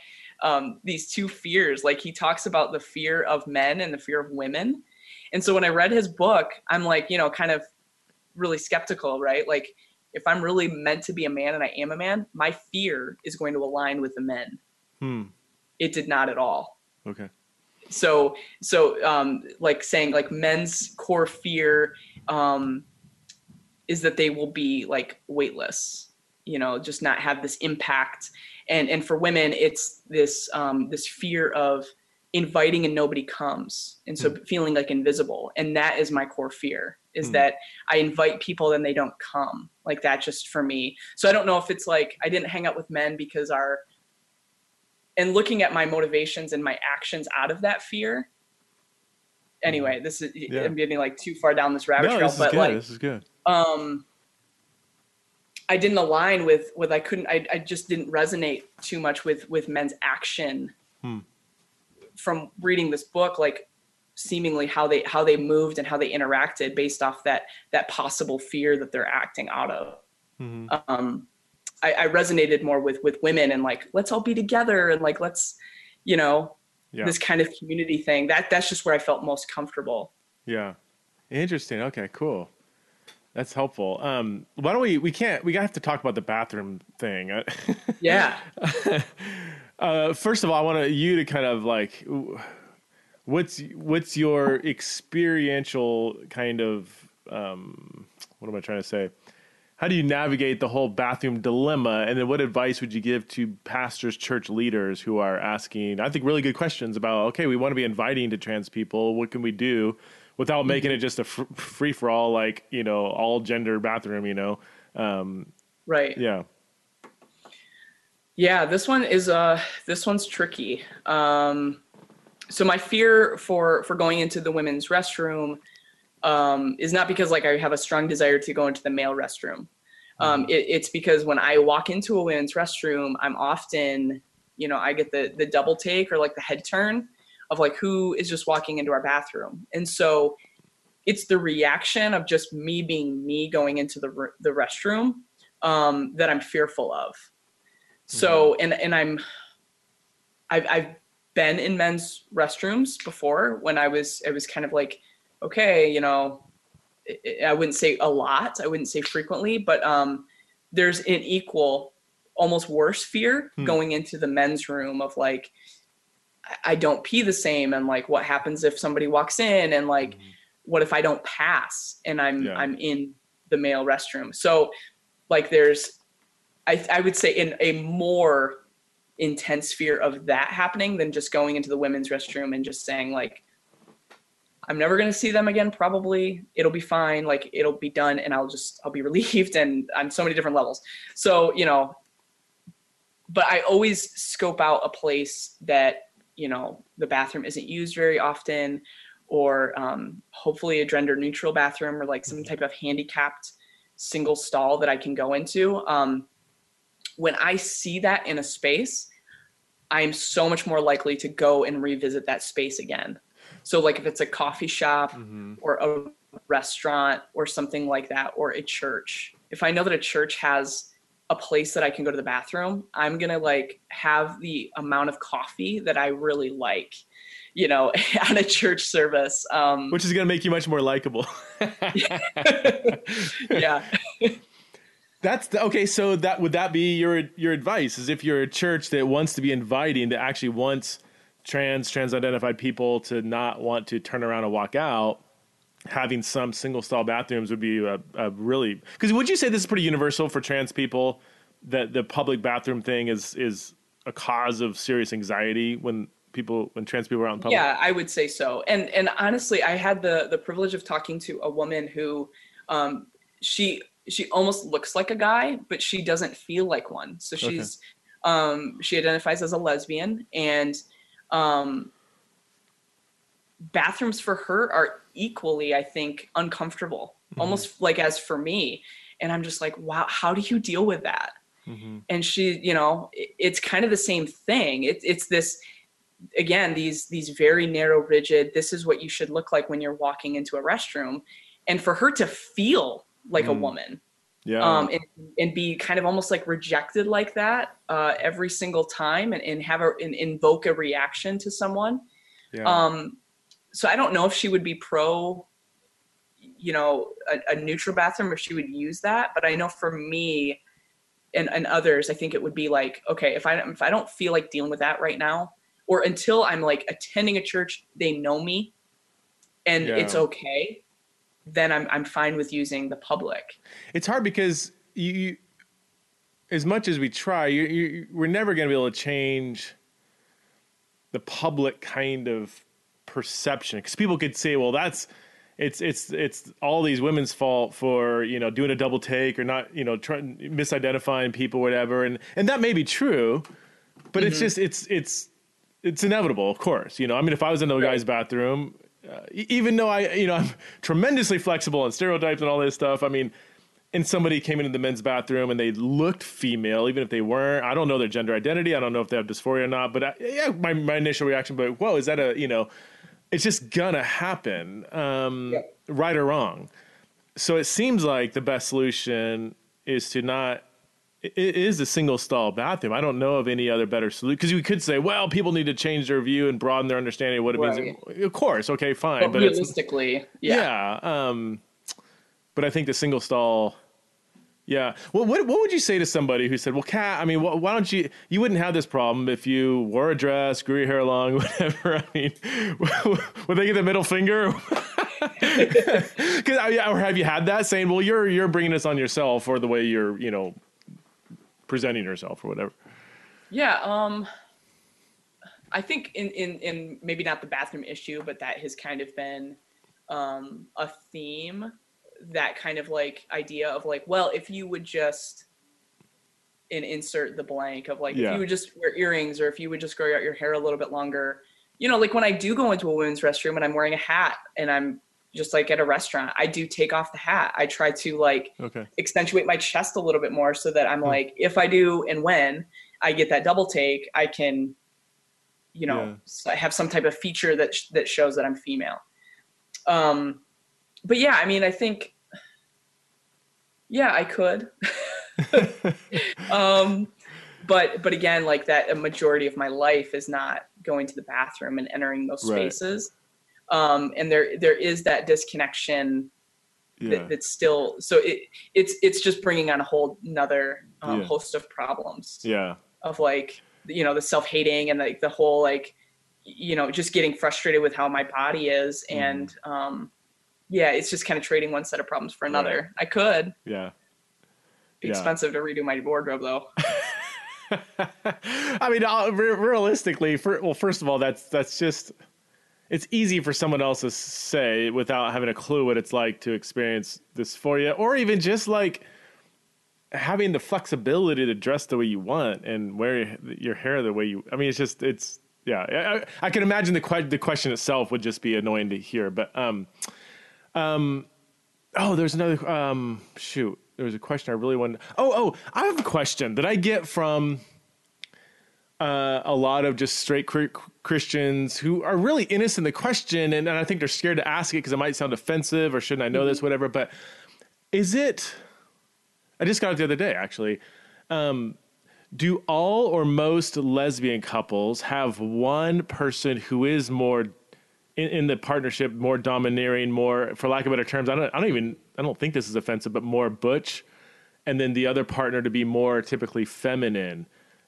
um, these two fears. Like he talks about the fear of men and the fear of women. And so when I read his book, I'm like, you know, kind of really skeptical, right? Like if I'm really meant to be a man and I am a man, my fear is going to align with the men. Hmm. It did not at all. Okay. So, so um, like saying like men's core fear um, is that they will be like weightless, you know, just not have this impact. And and for women, it's this um, this fear of inviting and nobody comes. And so mm. feeling like invisible. And that is my core fear is mm. that I invite people and they don't come. Like that just for me. So I don't know if it's like, I didn't hang out with men because our, and looking at my motivations and my actions out of that fear. Anyway, this is, yeah. I'm getting like too far down this rabbit no, trail, this but good. Like, this is good. Um, I didn't align with, with, I couldn't, I, I just didn't resonate too much with, with men's action hmm. from reading this book. Like seemingly how they how they moved and how they interacted based off that that possible fear that they're acting out of. Mm-hmm. Um, I, I resonated more with with women and like, let's all be together and like, let's, you know, yeah. this kind of community thing. That that's just where I felt most comfortable. Yeah. Interesting. Okay, cool. That's helpful. Um, why don't we, we can't, we have to talk about the bathroom thing. Yeah. uh, first of all, I want you to kind of like, what's, what's your experiential kind of, um, what am I trying to say? How do you navigate the whole bathroom dilemma? And then what advice would you give to pastors, church leaders who are asking, I think, really good questions about, okay, we want to be inviting to trans people. What can we do? Without making it just a fr- free for all, like, you know, all gender bathroom, you know? Um, right. Yeah. Yeah. This one is, uh, this one's tricky. Um, so my fear for, for going into the women's restroom, um, is not because like I have a strong desire to go into the male restroom. Um, mm-hmm. it, it's because when I walk into a women's restroom, I'm often, you know, I get the, the double take or like the head turn of like, who is just walking into our bathroom? And so it's the reaction of just me being me going into the the restroom um, that I'm fearful of. So, mm-hmm. and and I'm, I've, I've been in men's restrooms before when I was, I was kind of like, okay, you know, I wouldn't say a lot, I wouldn't say frequently, but um, there's an equal, almost worse fear hmm. going into the men's room of like, I don't pee the same. And like, what happens if somebody walks in and like, mm-hmm. what if I don't pass and I'm, yeah. I'm in the male restroom. So like, there's, I, I would say in a more intense fear of that happening than just going into the women's restroom and just saying like, I'm never going to see them again. Probably it'll be fine. Like it'll be done. And I'll just, I'll be relieved. And on so many different levels. So, you know, but I always scope out a place that, you know, the bathroom isn't used very often, or um, hopefully a gender neutral bathroom or like some type of handicapped single stall that I can go into. Um, when I see that in a space, I am so much more likely to go and revisit that space again. So like if it's a coffee shop mm-hmm. or a restaurant or something like that, or a church, if I know that a church has a place that I can go to the bathroom, I'm going to like have the amount of coffee that I really like, you know, at a church service. Um, Which is going to make you much more likable. Yeah. That's the, okay. So that, would that be your, your advice is if you're a church that wants to be inviting, that actually wants trans, trans identified people to not want to turn around and walk out, having some single stall bathrooms would be a, a really, because would you say this is pretty universal for trans people, that the public bathroom thing is, is a cause of serious anxiety when people, when trans people are out in public? Yeah, I would say so. And, and honestly, I had the, the privilege of talking to a woman who, um, she, she almost looks like a guy, but she doesn't feel like one. So she's, okay. um, she identifies as a lesbian, and, um, bathrooms for her are equally, I think, uncomfortable, mm-hmm. almost like as for me. And I'm just like, wow, how do you deal with that? Mm-hmm. And she, you know, it, it's kind of the same thing. It, it's this, again, these, these very narrow, rigid, this is what you should look like when you're walking into a restroom. And for her to feel like mm. a woman yeah. um, and, and be kind of almost like rejected like that uh, every single time and, and have a, and invoke a reaction to someone. Yeah. Um, So I don't know if she would be pro, you know, a, a neutral bathroom, if she would use that. But I know for me and, and others, I think it would be like, okay, if I, if I don't feel like dealing with that right now, or until I'm like attending a church, they know me and yeah. it's okay, then I'm, I'm fine with using the public. It's hard because you, you as much as we try, you, you we're never going to be able to change the public kind of perception, because people could say, well, that's it's it's it's all these women's fault for, you know, doing a double take or not, you know, trying misidentifying people, whatever, and and that may be true, but mm-hmm. it's just it's it's it's inevitable, of course. You know, I mean, if I was in another right. guy's bathroom, uh, even though I, you know, I'm tremendously flexible on stereotypes and all this stuff, I mean, and somebody came into the men's bathroom and they looked female, even if they weren't, I don't know their gender identity, I don't know if they have dysphoria or not, but I, yeah, my my initial reaction, but whoa, is that a, you know, It's just gonna happen, um, yep. right or wrong. So it seems like the best solution is to not, it is a single stall bathroom. I don't know of any other better solution, because we could say, well, people need to change their view and broaden their understanding of what it right. means. Of course. Okay, fine. But, but realistically, yeah. yeah um, but I think the single stall. Yeah. Well, what what would you say to somebody who said, well, Kat, I mean, wh- why don't you, you wouldn't have this problem if you wore a dress, grew your hair long, whatever. I mean, would they get the middle finger? Cause, or have you had that saying, well, you're, you're bringing this on yourself, or the way you're, you know, presenting yourself or whatever? Yeah. Um, I think in, in, in maybe not the bathroom issue, but that has kind of been um, a theme. That kind of like idea of like, well, if you would just, and insert the blank of like, yeah. if you would just wear earrings, or if you would just grow out your hair a little bit longer, you know, like when I do go into a women's restroom and I'm wearing a hat and I'm just like at a restaurant, I do take off the hat. I try to like okay. accentuate my chest a little bit more so that I'm hmm. like, if I do, and when I get that double take, I can, you know, yeah. have some type of feature that, sh- that shows that I'm female. Um, But yeah, I mean, I think, yeah, I could. um, but but again, like that, a majority of my life is not going to the bathroom and entering those spaces. Right. Um, and there there is that disconnection yeah. that, that's still, so it it's it's just bringing on a whole another um, yeah. host of problems. Yeah. Of like, you know, the self-hating and like the whole like, you know, just getting frustrated with how my body is mm. and, um yeah, it's just kind of trading one set of problems for another. Right. I could. Yeah. Be yeah. expensive to redo my wardrobe, though. I mean, re- realistically, for, well, first of all, that's that's just, it's easy for someone else to say without having a clue what it's like to experience dysphoria, or even just like having the flexibility to dress the way you want and wear your hair the way you. I mean, it's just it's yeah. I, I can imagine the que- the question itself would just be annoying to hear, but um. Um, oh, there's another, um, shoot, there was a question I really wanted. Oh, oh, I have a question that I get from, uh, a lot of just straight Christians who are really innocent in the question. And, and I think they're scared to ask it, cause it might sound offensive, or shouldn't I know mm-hmm. this, whatever, but is it, I just got it the other day, actually. Um, do all or most lesbian couples have one person who is more In, in the partnership, more domineering, more, for lack of better terms, I don't, I don't even, I don't think this is offensive, but more butch, and then the other partner to be more typically feminine?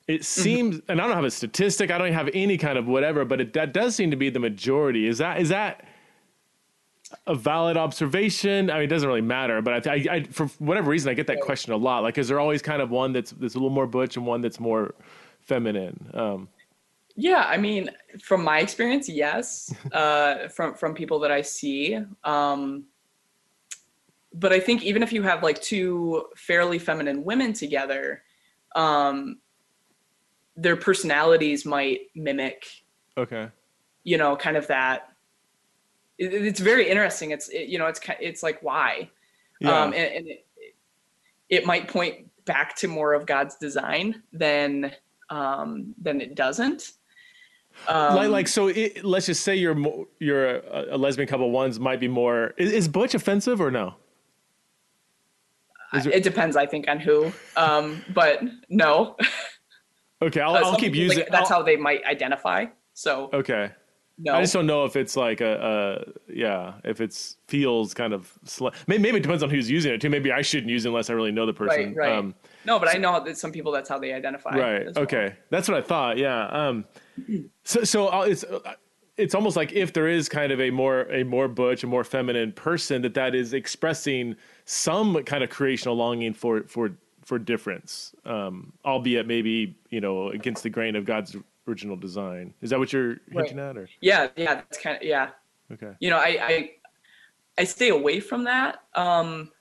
It seems, and I don't have a statistic, I don't have any kind of whatever, but it, that does seem to be the majority. Is that is that a valid observation? I mean, it doesn't really matter, but I, I, I for whatever reason, I get that question a lot. Like, is there always kind of one that's that's a little more butch and one that's more feminine? Um, Yeah, I mean, from my experience, yes, uh, from from people that I see. Um, but I think even if you have like two fairly feminine women together, um, their personalities might mimic. Okay. You know, kind of that. It, it's very interesting. It's it, you know, it's it's like why, yeah. um, and, and it, it might point back to more of God's design than um, than it doesn't. Um, like, like, so it, let's just say you're, mo- you're a, a lesbian couple. Ones might be more, is, is butch offensive or no? There... It depends, I think, on who, um, but no. Okay. I'll, uh, I'll keep using like, that's I'll... how they might identify. So, okay. No, I just don't know if it's like a, a yeah, if it's feels kind of sl- maybe, maybe it depends on who's using it too. Maybe I shouldn't use it unless I really know the person. Right, right. Um, no, but so, I know that some people, that's how they identify. Right. Well. Okay. That's what I thought. Yeah. Um, so, so it's, it's almost like if there is kind of a more, a more butch, a more feminine person, that that is expressing some kind of creational longing for, for, for difference. Um, albeit maybe, you know, against the grain of God's original design. Is that what you're hinting right. at? Or? Yeah. Yeah. That's kind of, yeah. Okay. You know, I, I, I stay away from that. Um,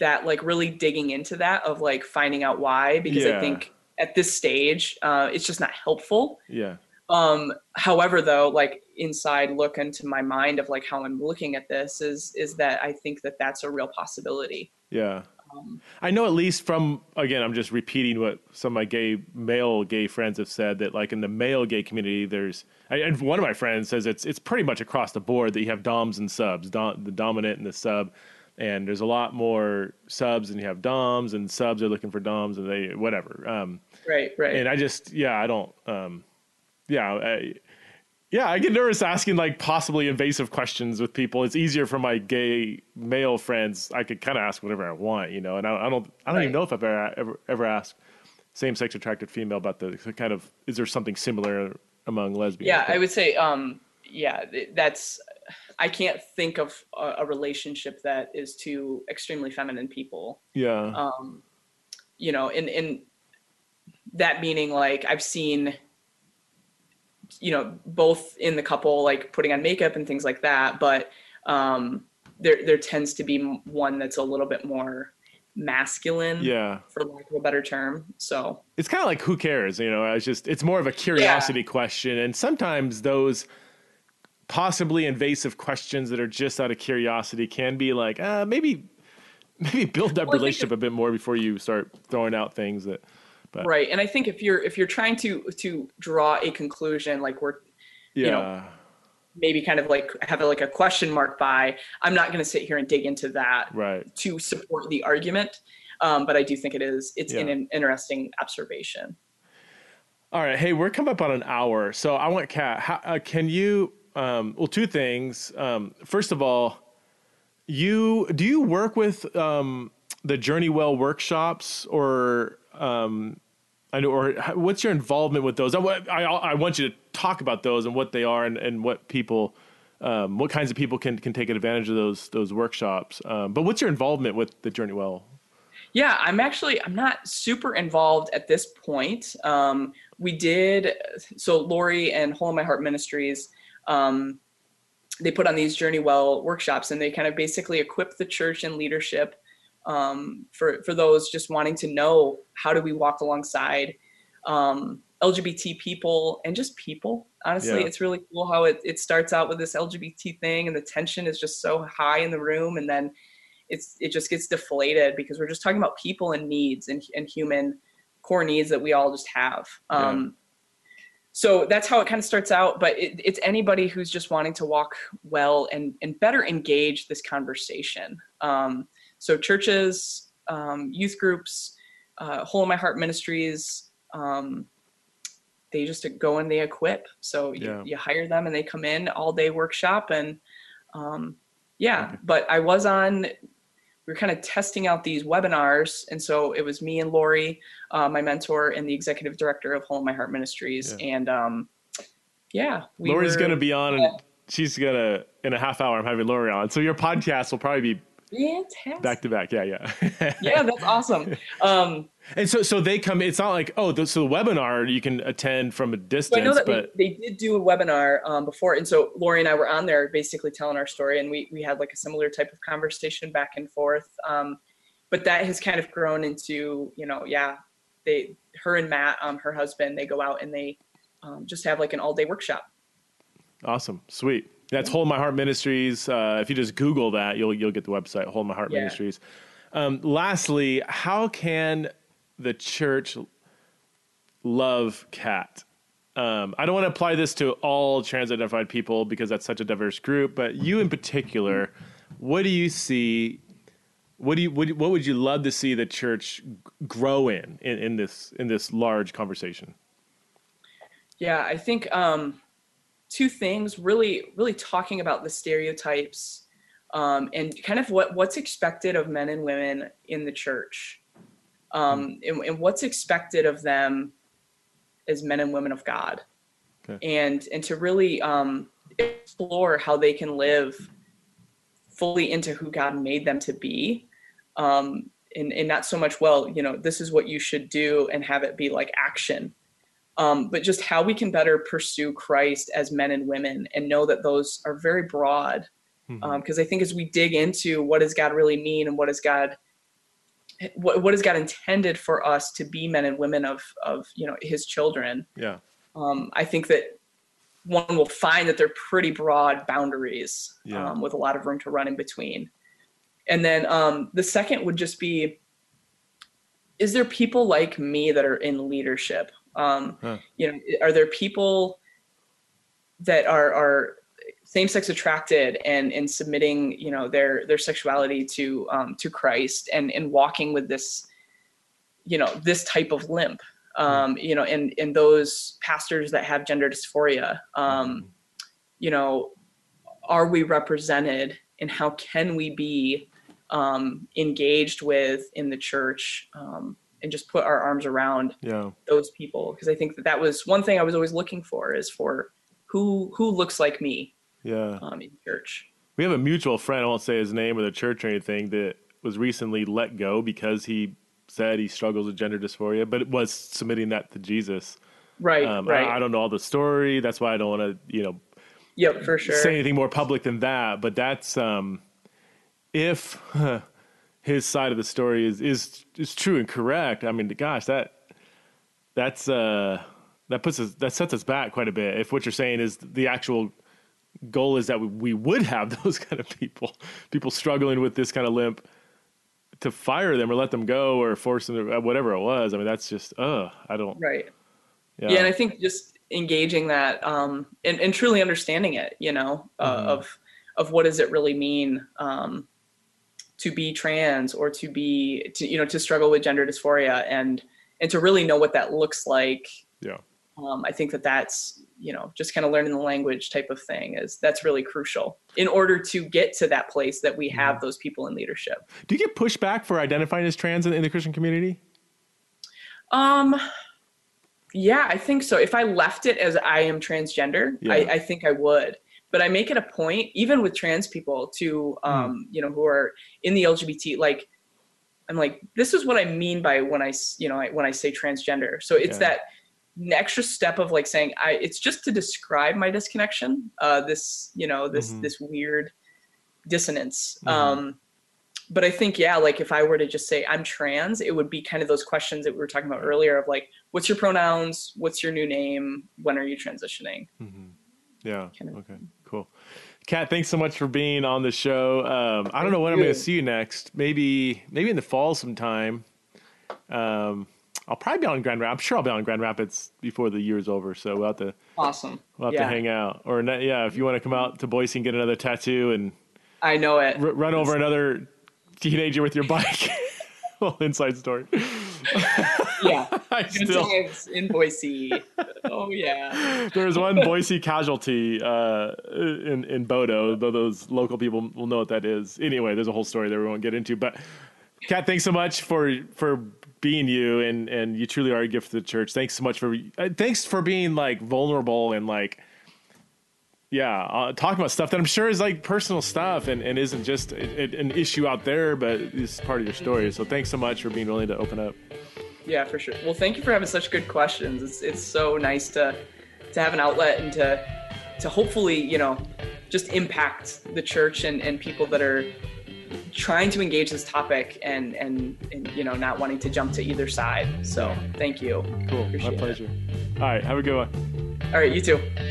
that like really digging into that of like finding out why, because yeah. I think at this stage, uh, it's just not helpful. Yeah. Um, however, though, like inside look into my mind of like how I'm looking at this is, is that I think that that's a real possibility. Yeah. Um, I know at least from, again, I'm just repeating what some of my gay, male gay friends have said, that like in the male gay community, there's, I, and one of my friends says it's it's pretty much across the board that you have doms and subs, dom, the dominant and the sub, and there's a lot more subs and you have doms, and subs are looking for doms and they, whatever. Um, right, right. And I just, yeah, I don't, um, yeah, I, yeah, I get nervous asking like possibly invasive questions with people. It's easier for my gay male friends. I could kind of ask whatever I want, you know, and I, I don't, I don't right. even know if I've ever, ever, ever asked same-sex attracted female about the kind of, is there something similar among lesbians? Yeah, I would say, um, yeah, that's, I can't think of a, a relationship that is to extremely feminine people. Yeah. Um, you know, and, and that meaning like I've seen, you know, both in the couple, like putting on makeup and things like that. But um, there there tends to be one that's a little bit more masculine, yeah, for lack of a better term. So it's kind of like, who cares? You know, I was just, it's more of a curiosity yeah. question. And sometimes those possibly invasive questions that are just out of curiosity can be like, uh, maybe, maybe build that well, relationship if, a bit more before you start throwing out things that. But. Right. And I think if you're, if you're trying to, to draw a conclusion, like we're, yeah. you know, maybe kind of like have a, like a question mark by, I'm not going to sit here and dig into that right. to support the argument. Um, but I do think it is, it's yeah. an, an interesting observation. All right. Hey, we're coming up on an hour. So I want Kat, how, uh, can you, um, well, two things. Um, first of all, you, do you work with, um, the Journey Well workshops or, Um, I know, or what's your involvement with those? I, I, I want you to talk about those and what they are and, and what people, um, what kinds of people can, can take advantage of those, those workshops. Um, but what's your involvement with the Journey Well? Yeah, I'm actually, I'm not super involved at this point. Um, we did, so Lori and Whole in My Heart Ministries, um, they put on these Journey Well workshops and they kind of basically equip the church and leadership um, for, for those just wanting to know, how do we walk alongside, um, L G B T people and just people, honestly, yeah. It's really cool how it, it starts out with this L G B T thing and the tension is just so high in the room. And then it's, it just gets deflated because we're just talking about people and needs and, and human core needs that we all just have. Um, yeah. So that's how it kind of starts out, but it, it's anybody who's just wanting to walk well and, and better engage this conversation. Um, So churches, um, youth groups, uh, Whole in My Heart Ministries, um, they just go and they equip. So you, yeah. you hire them and they come in all day workshop and um, yeah, okay. But I was on, we were kind of testing out these webinars. And so it was me and Lori, uh, my mentor and the executive director of Whole in My Heart Ministries. Yeah. And um, yeah. We Lori's going to be on and uh, she's going to, in a half hour, I'm having Lori on. So your podcast will probably be fantastic. Back to back. Yeah. Yeah. Yeah. That's awesome. Um, and so, so they come, it's not like, oh, the, so the webinar you can attend from a distance, so I know that but they, they did do a webinar um, before. And so Lori and I were on there basically telling our story and we, we had like a similar type of conversation back and forth. Um, but that has kind of grown into, you know, yeah, they, her and Matt, um, her husband, they go out and they um, just have like an all day workshop. Awesome. Sweet. That's Whole in My Heart Ministries. Uh, if you just Google that, you'll you'll get the website, Whole in My Heart yeah. Ministries. Um, lastly, how can the church love Kat? Um, I don't want to apply this to all trans-identified people because that's such a diverse group, but you in particular, what do you see? What do you what, what would you love to see the church grow in in, in this in this large conversation? Yeah, I think. Um, Two things, really, really talking about the stereotypes um, and kind of what, what's expected of men and women in the church um, and, and what's expected of them as men and women of God. Okay. And, and to really um, explore how they can live fully into who God made them to be um, and, and not so much, well, you know, this is what you should do and have it be like action. Um, but just how we can better pursue Christ as men and women and know that those are very broad. Because mm-hmm. um, I think as we dig into what does God really mean and what is God, what, what is God intended for us to be men and women of, of, you know, his children. Yeah. Um, I think that one will find that they're pretty broad boundaries yeah. um, with a lot of room to run in between. And then um, the second would just be, is there people like me that are in leadership? Um, huh. You know, are there people that are, are same-sex attracted and, and submitting, you know, their, their sexuality to, um, to Christ and, and walking with this, you know, this type of limp, um, you know, and, and those pastors that have gender dysphoria, um, you know, are we represented and how can we be, um, engaged with in the church, um, and just put our arms around yeah. those people. Cause I think that that was one thing I was always looking for, is for who, who looks like me yeah. um, in church. We have a mutual friend, I won't say his name or the church or anything, that was recently let go because he said he struggles with gender dysphoria, but it was submitting that to Jesus. Right. Um, right. I, I don't know all the story. That's why I don't want to, you know, yep, for sure. say anything more public than that. But that's, um, if, huh, his side of the story is, is, is true and correct. I mean, gosh, that, that's, uh, that puts us, that sets us back quite a bit. If what you're saying is the actual goal is that we, we would have those kind of people, people struggling with this kind of limp, to fire them or let them go or force them to whatever it was. I mean, that's just, uh, I don't. Right. Yeah. yeah. And I think just engaging that, um, and, and truly understanding it, you know, uh, mm. of, of what does it really mean, um, to be trans or to be, to, you know, to struggle with gender dysphoria and, and to really know what that looks like. Yeah. Um, I think that that's, you know, just kind of learning the language type of thing is that's really crucial in order to get to that place that we have yeah. those people in leadership. Do you get pushback for identifying as trans in, in the Christian community? Um, yeah, I think so. If I left it as I am transgender, yeah. I, I think I would. But I make it a point, even with trans people to, um, mm. you know, who are in the L G B T, like, I'm like, this is what I mean by when I, you know, I, when I say transgender. So it's yeah. that extra step of like saying, I, it's just to describe my disconnection, uh, this, you know, this, mm-hmm. this weird dissonance. Mm-hmm. Um, but I think, yeah, like if I were to just say I'm trans, it would be kind of those questions that we were talking about earlier of like, what's your pronouns? What's your new name? When are you transitioning? Mm-hmm. Yeah. Kind of. Okay, cool. Kat, thanks so much for being on the show. Um, I don't know when I'm going to see you next. Maybe, maybe in the fall sometime. Um, I'll probably be on Grand Rapids. I'm sure I'll be on Grand Rapids before the year's over. So we'll have to, awesome. We'll have yeah. to hang out or not, yeah. If you want to come out to Boise and get another tattoo and I know it, r- run over another teenager with your bike. Well, inside story. Yeah. I still... in Boise. Oh yeah. There was one Boise casualty uh, in, in Bodo, though those local people will know what that is. Anyway, there's a whole story that we won't get into, but Kat, thanks so much for, for being you. And, and you truly are a gift to the church. Thanks so much for, uh, thanks for being like vulnerable and like, yeah. Uh, talking about stuff that I'm sure is like personal stuff and, and isn't just a, a, an issue out there, but it's part of your story. So thanks so much for being willing to open up. Yeah, for sure. Well, thank you for having such good questions. It's it's so nice to to have an outlet and to to hopefully, you know, just impact the church and, and people that are trying to engage this topic and, and, and, you know, not wanting to jump to either side. So thank you. Cool. Appreciate My pleasure. It. All right. Have a good one. All right. You too.